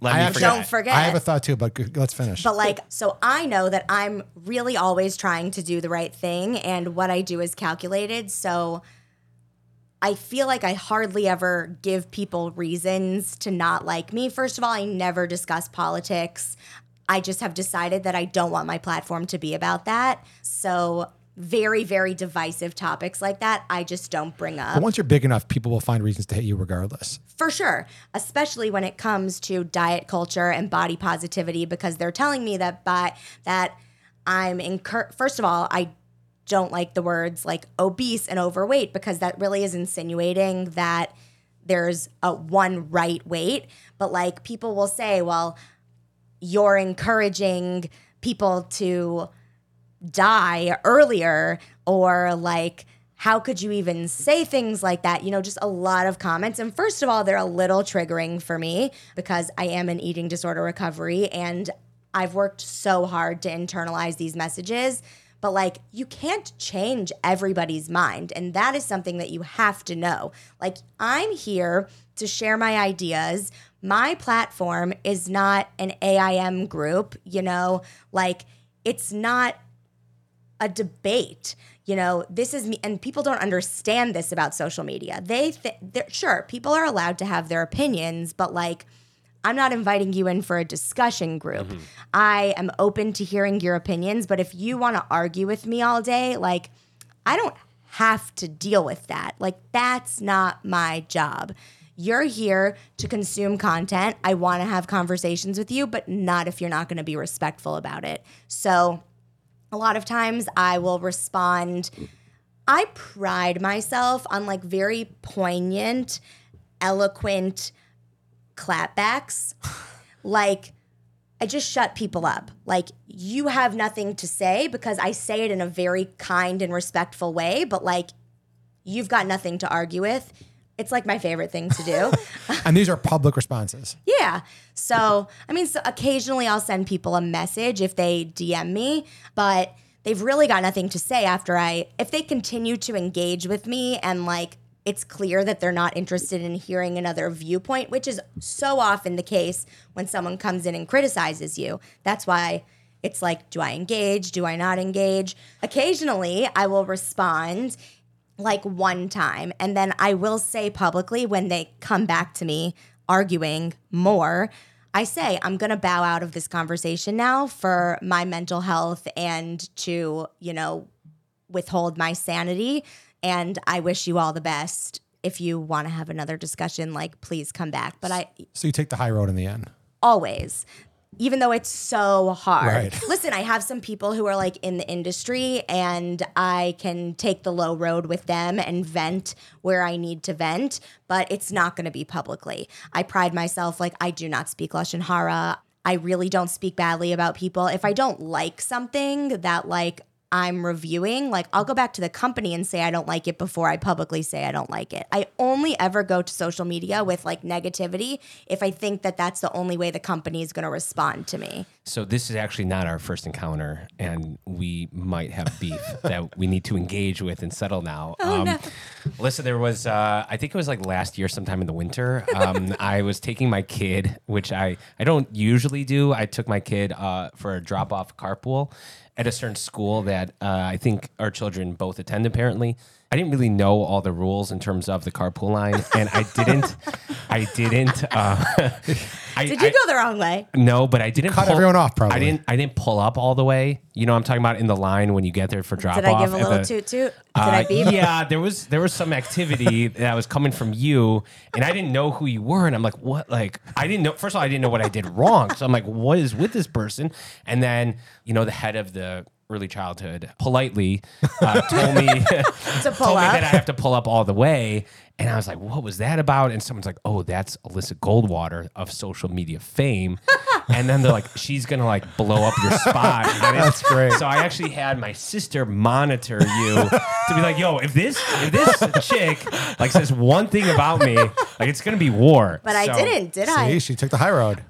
forget. I have a thought too, but let's finish. But so I know that I'm really always trying to do the right thing, and what I do is calculated. So I feel like I hardly ever give people reasons to not like me. First of all, I never discuss politics. I just have decided that I don't want my platform to be about that. So very, very divisive topics like that, I just don't bring up. But once you're big enough, people will find reasons to hate you regardless. For sure. Especially when it comes to diet culture and body positivity, because they're telling me that I'm first of all, I don't like the words like obese and overweight, because that really is insinuating that there's a one right weight. But like, people will say, well, you're encouraging people to die earlier, or like, how could you even say things like that? You know, just a lot of comments. And first of all, they're a little triggering for me, because I am in eating disorder recovery, and I've worked so hard to internalize these messages. But like, you can't change everybody's mind, and that is something that you have to know. Like, I'm here to share my ideas. My platform is not an AIM group, you know, like, it's not a debate, you know. This is me, and people don't understand this about social media. Sure, people are allowed to have their opinions, but like, I'm not inviting you in for a discussion group. Mm-hmm. I am open to hearing your opinions, but if you want to argue with me all day, like, I don't have to deal with that. Like, that's not my job. You're here to consume content. I want to have conversations with you, but not if you're not going to be respectful about it. So a lot of times I will respond. I pride myself on like very poignant, eloquent clapbacks. Like, I just shut people up. Like, you have nothing to say, because I say it in a very kind and respectful way, but like, you've got nothing to argue with. It's like my favorite thing to do. And these are public responses. Yeah. So, I mean, occasionally I'll send people a message if they DM me, but they've really got nothing to say if they continue to engage with me, and like, it's clear that they're not interested in hearing another viewpoint, which is so often the case when someone comes in and criticizes you. That's why it's like, do I engage? Do I not engage? Occasionally I will respond, like one time, and then I will say publicly when they come back to me arguing more, I say I'm going to bow out of this conversation now for my mental health and to, you know, withhold my sanity. And I wish you all the best. If you want to have another discussion, like, please come back. But So you take the high road in the end. Always. Even though it's so hard. Right. Listen, I have some people who are like in the industry and I can take the low road with them and vent where I need to vent, but it's not going to be publicly. I pride myself, like, I do not speak Lashon Hara. I really don't speak badly about people. If I don't like something that, like, I'm reviewing, like, I'll go back to the company and say I don't like it before I publicly say I don't like it. I only ever go to social media with, like, negativity if I think that that's the only way the company is going to respond to me. So this is actually not our first encounter, and we might have beef that we need to engage with and settle now. Oh, no. Listen, there was, I think it was like last year sometime in the winter, I was taking my kid, which I don't usually do. I took my kid for a drop-off carpool at a certain school that I think our children both attend, apparently. I didn't really know all the rules in terms of the carpool line, and I didn't. Did you go the wrong way? No, but I didn't cut everyone off. Probably I didn't pull up all the way. You know, I'm talking about in the line when you get there for drop off. Did I give a little toot toot? Did I beep? Yeah, there was some activity that was coming from you, and I didn't know who you were, and I'm like, what? Like, I didn't know. First of all, I didn't know what I did wrong, so I'm like, what is with this person? And then, you know, the head of the early childhood politely told me that I have to pull up all the way. And I was like, what was that about? And someone's like, oh, that's Alyssa Goldwater of social media fame. And then they're like, she's going to, like, blow up your spot. That's great. So I actually had my sister monitor you to be like, yo, if this chick, like, says one thing about me, like, it's going to be war. But so, I didn't, did I? See, she took the high road.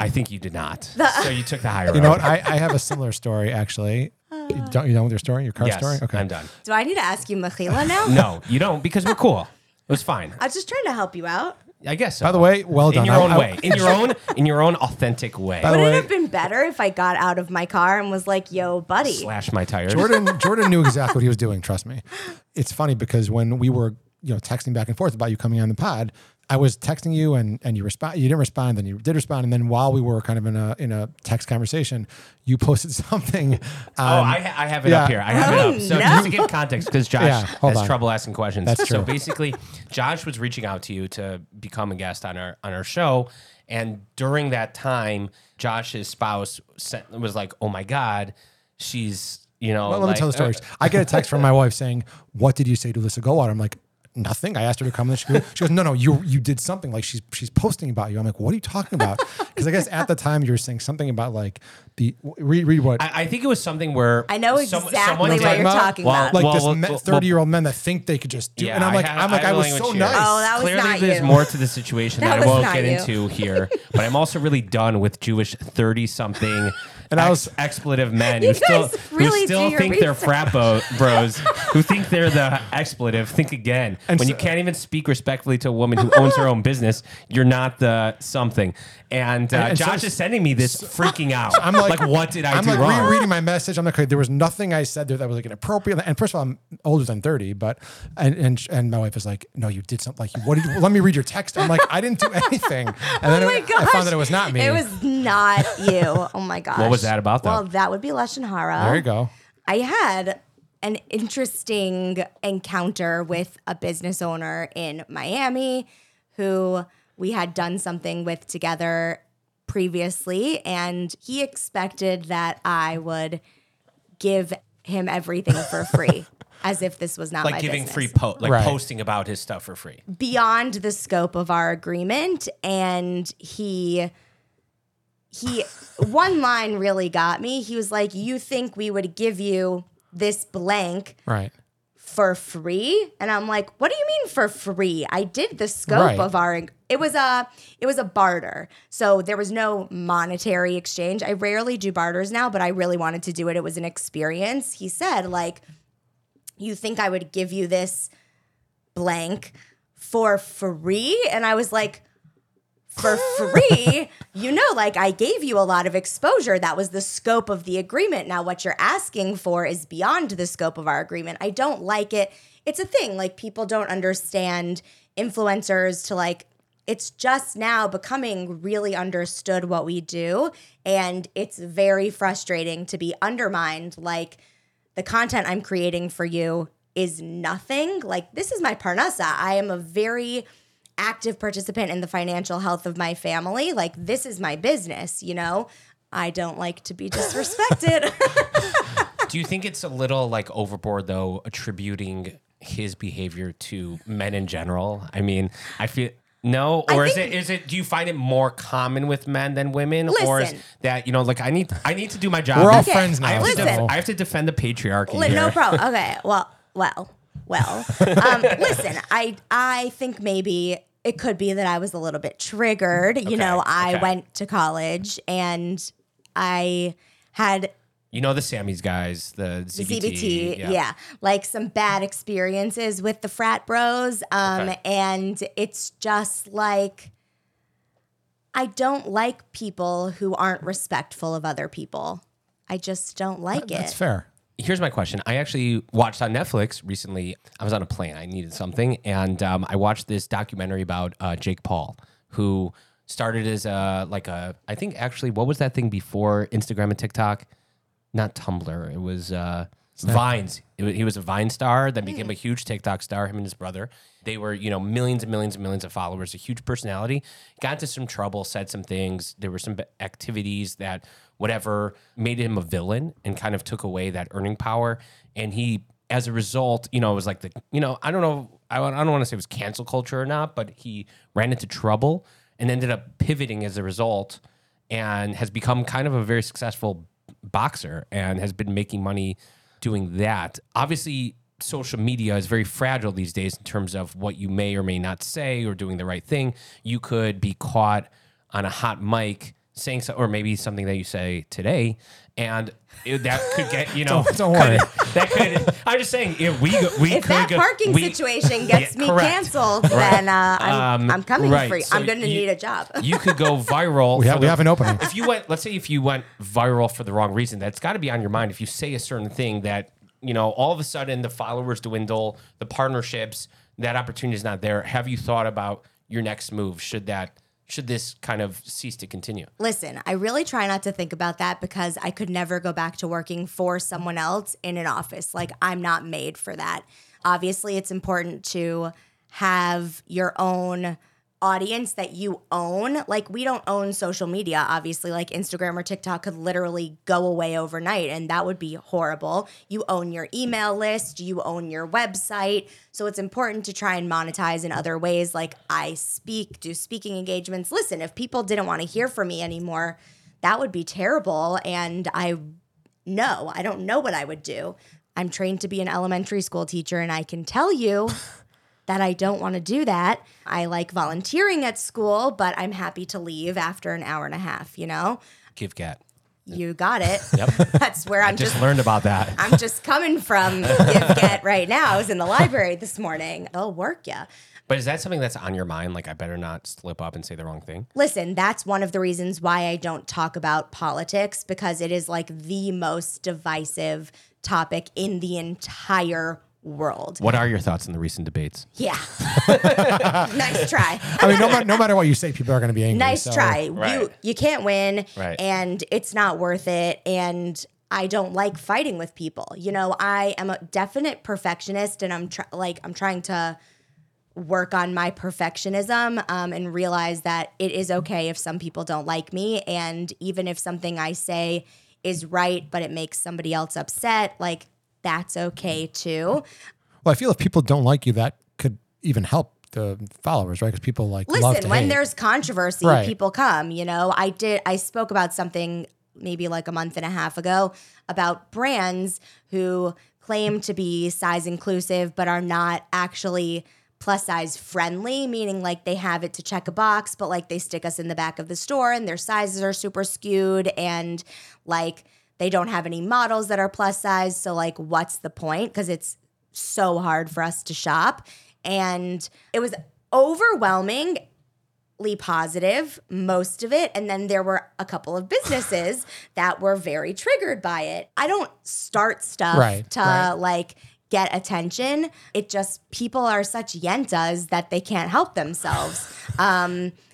I think you did not. So you took the high road. You know what? I have a similar story, actually. You're done with your story? Your car story? Okay. I'm done. Do I need to ask you Mechila now? No, you don't, because we're cool. It was fine. I was just trying to help you out. I guess so. By the way, well done. In your own way. In your own authentic way. Wouldn't it have been better if I got out of my car and was like, yo, buddy. Slash my tires. Jordan knew exactly what he was doing, trust me. It's funny because when we were, you know, texting back and forth about you coming on the pod, I was texting you and you didn't respond, then you did respond, and then while we were kind of in a text conversation, you posted something. I have it up here. I have it up. So just to give context, because Josh has trouble asking questions. That's true. So basically, Josh was reaching out to you to become a guest on our show, and during that time, Josh's spouse was like, "Oh my God, she's let me tell the stories." I get a text from my wife saying, "What did you say to Alyssa Goldwater?" I'm like, nothing. I asked her to come, and she goes, "No, you did something. Like she's posting about you." I'm like, "What are you talking about?" Because I guess at the time you were saying something about like the read what I think it was something where I know exactly what you're talking about. Like this 30-year-old men that think they could just do. Yeah, and I was so nice. Oh, that was clearly not you. There's more to the situation that I won't get into here. But I'm also really done with Jewish 30-something. And I was expletive men who still think they're frat bros, who think they're the expletive. Think again. And when you can't even speak respectfully to a woman who owns her own business, you're not the something. And Josh is sending me this, freaking out. So I'm like, what did I do wrong? I'm like rereading my message. I'm like, okay, there was nothing I said there that was like inappropriate. And first of all, I'm older than 30, but and my wife is like, no, you did something. Like, what? Let me read your text. I'm like, I didn't do anything. And I found that it was not me. It was not you. Oh my gosh. What was that about, though? Well, that would be Lashon Hara. There you go. I had an interesting encounter with a business owner in Miami who we had done something with together previously, and he expected that I would give him everything for free, as if this was not like my business. Like giving free posting about his stuff for free. Beyond the scope of our agreement, and he one line really got me. He was like, "You think we would give you this blank for free?" And I'm like, "What do you mean for free? I did the scope of our it was a barter. So there was no monetary exchange. I rarely do barters now, but I really wanted to do it. It was an experience." He said, like, "You think I would give you this blank for free?" And I was like, for free, like I gave you a lot of exposure. That was the scope of the agreement. Now what you're asking for is beyond the scope of our agreement. I don't like it. It's a thing. Like people don't understand influencers to like it's just now becoming really understood what we do, and it's very frustrating to be undermined. Like, the content I'm creating for you is nothing. Like, this is my parnasa. I am a very active participant in the financial health of my family. Like, this is my business, you know? I don't like to be disrespected. Do you think it's a little, like, overboard, though, attributing his behavior to men in general? I mean, I feel... No, or is it? Do you find it more common with men than women, listen, or is that, you know? Like, I need to do my job. We're all friends now. I have to defend the patriarchy. Here. No problem. Okay. Well. Listen, I think maybe it could be that I was a little bit triggered. You know, I went to college and I had. You know, the Sammy's guys, the ZBT. Yeah. Like, some bad experiences with the frat bros. And it's just like, I don't like people who aren't respectful of other people. I just don't like it. That's fair. Here's my question. I actually watched on Netflix recently. I was on a plane. I needed something. And I watched this documentary about Jake Paul, who started as I think actually, what was that thing before Instagram and TikTok? Not Tumblr. It was Vines. He was a Vine star, then became a huge TikTok star, him and his brother. They were, you know, millions and millions and millions of followers, a huge personality. Got into some trouble, said some things. There were some activities that whatever made him a villain and kind of took away that earning power. And he, as a result, you know, it was like the, you know, I don't know. I don't want to say it was cancel culture or not, but he ran into trouble and ended up pivoting as a result and has become kind of a very successful boxer and has been making money doing that. Obviously, social media is very fragile these days in terms of what you may or may not say or doing the right thing. You could be caught on a hot mic saying so, or maybe something that you say today, and that could get, you know, don't worry. That could. I'm just saying, if that parking situation gets me canceled, then I'm coming for you. So I'm going to need a job. You could go viral. We have an opening. Let's say if you went viral for the wrong reason, that's got to be on your mind. If you say a certain thing that, you know, all of a sudden the followers dwindle, the partnerships, that opportunity is not there. Have you thought about your next move? Should this kind of cease to continue? Listen, I really try not to think about that because I could never go back to working for someone else in an office. Like, I'm not made for that. Obviously, it's important to have your own audience that you own. Like, we don't own social media, obviously. Like, Instagram or TikTok could literally go away overnight, and that would be horrible. You own your email list. You own your website. So it's important to try and monetize in other ways. Like, I do speaking engagements. Listen, if people didn't want to hear from me anymore, that would be terrible. And I don't know what I would do. I'm trained to be an elementary school teacher, and I can tell you that I don't want to do that. I like volunteering at school, but I'm happy to leave after an hour and a half, you know? Give cat. You got it. Yep. That's where I'm just learned about that. I'm just coming from Give Get right now. I was in the library this morning. I'll work ya. But is that something that's on your mind? Like, I better not slip up and say the wrong thing? Listen, that's one of the reasons why I don't talk about politics, because it is like the most divisive topic in the entire world. What are your thoughts on the recent debates? Yeah. Nice try. I mean, no matter what you say, people are going to be angry. Nice try. Right. You can't win, right, and it's not worth it. And I don't like fighting with people. You know, I am a definite perfectionist, and I'm trying to work on my perfectionism and realize that it is okay if some people don't like me. And even if something I say is right, but it makes somebody else upset, like, that's okay too. Well, I feel if people don't like you, that could even help the followers, right? Because people hate. There's controversy, right, people come. You know, I spoke about something maybe like a month and a half ago about brands who claim to be size inclusive but are not actually plus size friendly, meaning like they have it to check a box, but like they stick us in the back of the store and their sizes are super skewed and like they don't have any models that are plus size. So like, what's the point? Because it's so hard for us to shop. And it was overwhelmingly positive, most of it. And then there were a couple of businesses that were very triggered by it. I don't start stuff to get attention. It just, people are such yentas that they can't help themselves.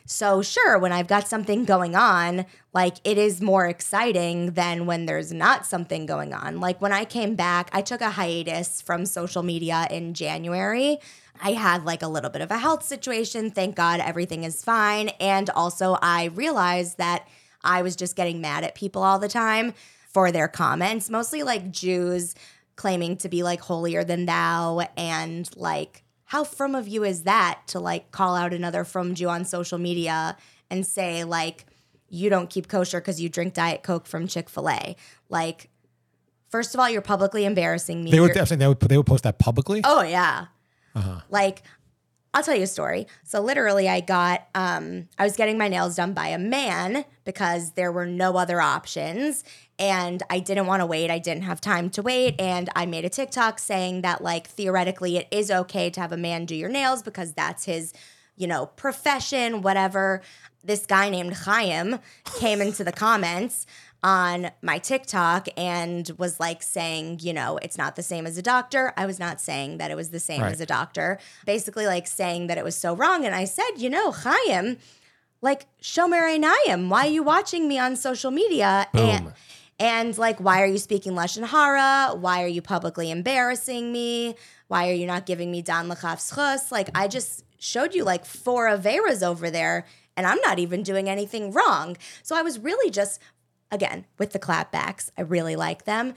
So sure, when I've got something going on, like, it is more exciting than when there's not something going on. Like, when I came back, I took a hiatus from social media in January. I had like a little bit of a health situation. Thank God everything is fine. And also I realized that I was just getting mad at people all the time for their comments, mostly like Jews claiming to be like holier than thou, and like, how Frum of you is that to like call out another Frum Jew on social media and say like, you don't keep kosher because you drink Diet Coke from Chick-fil-A. Like, first of all, you're publicly embarrassing me. They would post that publicly? Oh, yeah. Uh-huh. Like, I'll tell you a story. So literally I got, I was getting my nails done by a man because there were no other options and I didn't want to wait. I didn't have time to wait. And I made a TikTok saying that like, theoretically it is okay to have a man do your nails because that's his, you know, profession, whatever. This guy named Chaim came into the comments on my TikTok and was like saying, you know, it's not the same as a doctor. I was not saying that it was the same as a doctor. Basically like saying that it was so wrong. And I said, you know, Chaim, like, Shomer Einayim, why are you watching me on social media? And like, why are you speaking Lashon Hara? Why are you publicly embarrassing me? Why are you not giving me Dan L'chaf Schus? Like, I just showed you like 4 Averas over there and I'm not even doing anything wrong. So I was really just... Again, with the clapbacks, I really like them.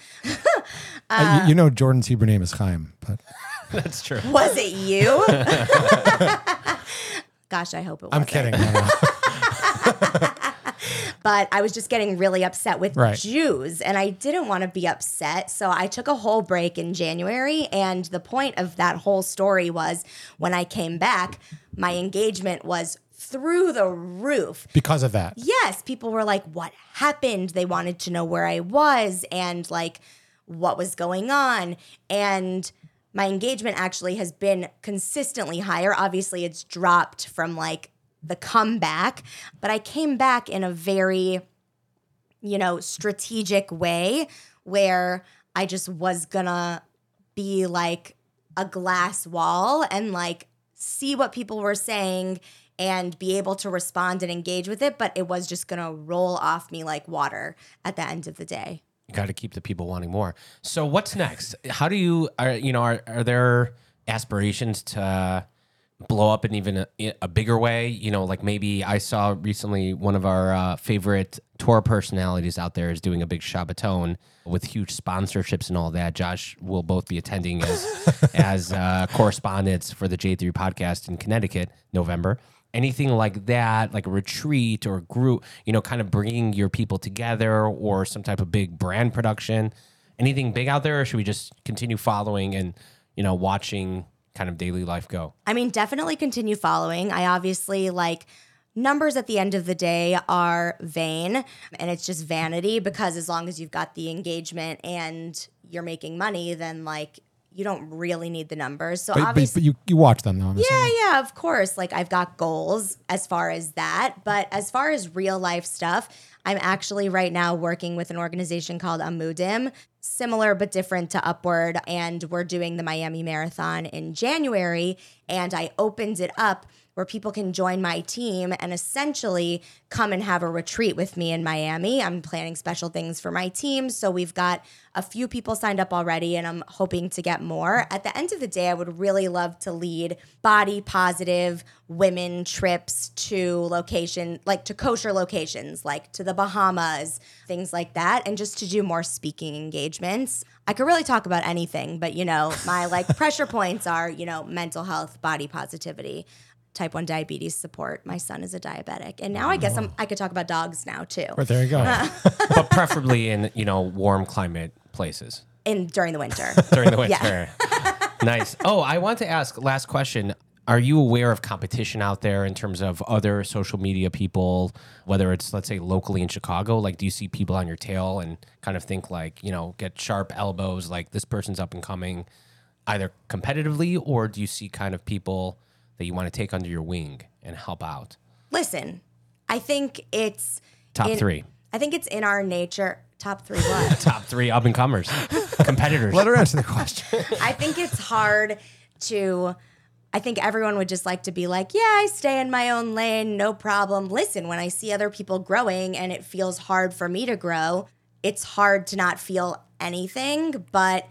You know, Jordan's Hebrew name is Chaim, but that's true. Was it you? Gosh, I hope it wasn't. I'm kidding. But I was just getting really upset with Jews, and I didn't want to be upset. So I took a whole break in January, and the point of that whole story was when I came back, my engagement was through the roof. Because of that. Yes. People were like, what happened? They wanted to know where I was and like what was going on. And my engagement actually has been consistently higher. Obviously, it's dropped from like the comeback, but I came back in a very, you know, strategic way where I just was gonna be like a glass wall and like see what people were saying and be able to respond and engage with it, but it was just going to roll off me like water at the end of the day. You got to keep the people wanting more. So what's next? How do you, are there aspirations to blow up in even a bigger way? You know, like maybe I saw recently one of our favorite tour personalities out there is doing a big Shabbaton with huge sponsorships and all that. Josh will both be attending as, as correspondents for the J3 podcast in Connecticut, November. Anything like that, like a retreat or a group, you know, kind of bringing your people together or some type of big brand production, anything big out there? Or should we just continue following and, you know, watching kind of daily life go? I mean, definitely continue following. I obviously like numbers at the end of the day are vain and it's just vanity because as long as you've got the engagement and you're making money, then like, you don't really need the numbers. So obviously, but you watch them though. Yeah, of course. Like I've got goals as far as that. But as far as real life stuff, I'm actually right now working with an organization called Amudim, similar but different to Upward. And we're doing the Miami Marathon in January. And I opened it up where people can join my team and essentially come and have a retreat with me in Miami. I'm planning special things for my team. So we've got a few people signed up already, and I'm hoping to get more. At the end of the day, I would really love to lead body positive women trips to location, like to kosher locations, like to the Bahamas, things like that, and just to do more speaking engagements. I could really talk about anything, but, you know, my like pressure points are, you know, mental health, body positivity, Type 1 diabetes support. My son is a diabetic. And now I guess I could talk about dogs now too. Right, there you go. But preferably in, you know, warm climate places. During the winter. During the winter. Nice. Oh, I want to ask, last question. Are you aware of competition out there in terms of other social media people, whether it's, let's say, locally in Chicago? Like, do you see people on your tail and kind of think like, you know, get sharp elbows, like this person's up and coming, either competitively, or do you see kind of people that you want to take under your wing and help out? Listen, I think it's... Top three. I think it's in our nature. Top three what? Top three up-and-comers, competitors. Let her answer the question. I think it's hard to... I think everyone would just like to be like, yeah, I stay in my own lane, no problem. Listen, when I see other people growing and it feels hard for me to grow, it's hard to not feel anything, but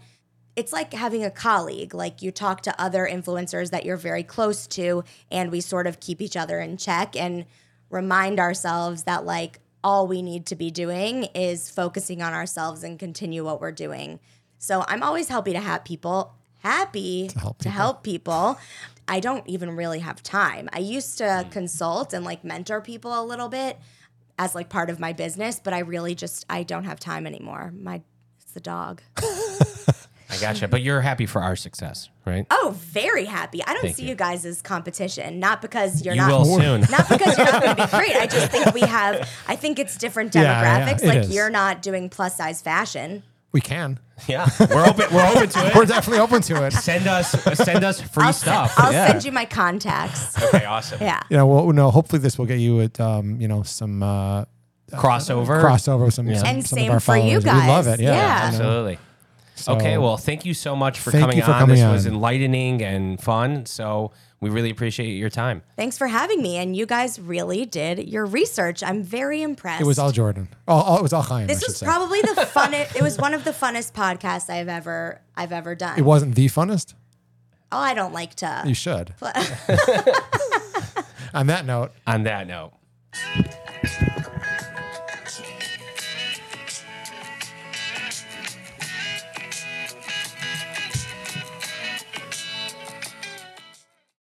it's like having a colleague. Like you talk to other influencers that you're very close to and we sort of keep each other in check and remind ourselves that like all we need to be doing is focusing on ourselves and continue what we're doing. So I'm always happy to have people. Happy to help people. I don't even really have time. I used to consult and like mentor people a little bit as like part of my business, but I really just, I don't have time anymore. It's the dog. I gotcha. But you're happy for our success, right? Oh, very happy. I don't see you guys as competition. Not because you're not because you're not going to be great. I just think I think it's different demographics. Yeah, like you're not doing plus size fashion. We can. Yeah. We're open to it. We're definitely open to it. Send us free stuff. I'll send you my contacts. Okay, awesome. Yeah. Hopefully this will get you at some crossover with some and some same of our for followers. You guys. We love it. Yeah. Absolutely. So, okay, well, thank you so much for coming on. This was enlightening and fun. So we really appreciate your time. Thanks for having me. And you guys really did your research. I'm very impressed. It was all Jordan. It was all Chaim. This was probably the funnest. It was one of the funnest podcasts I've ever done. It wasn't the funnest? Oh, I don't like to. You should. On that note.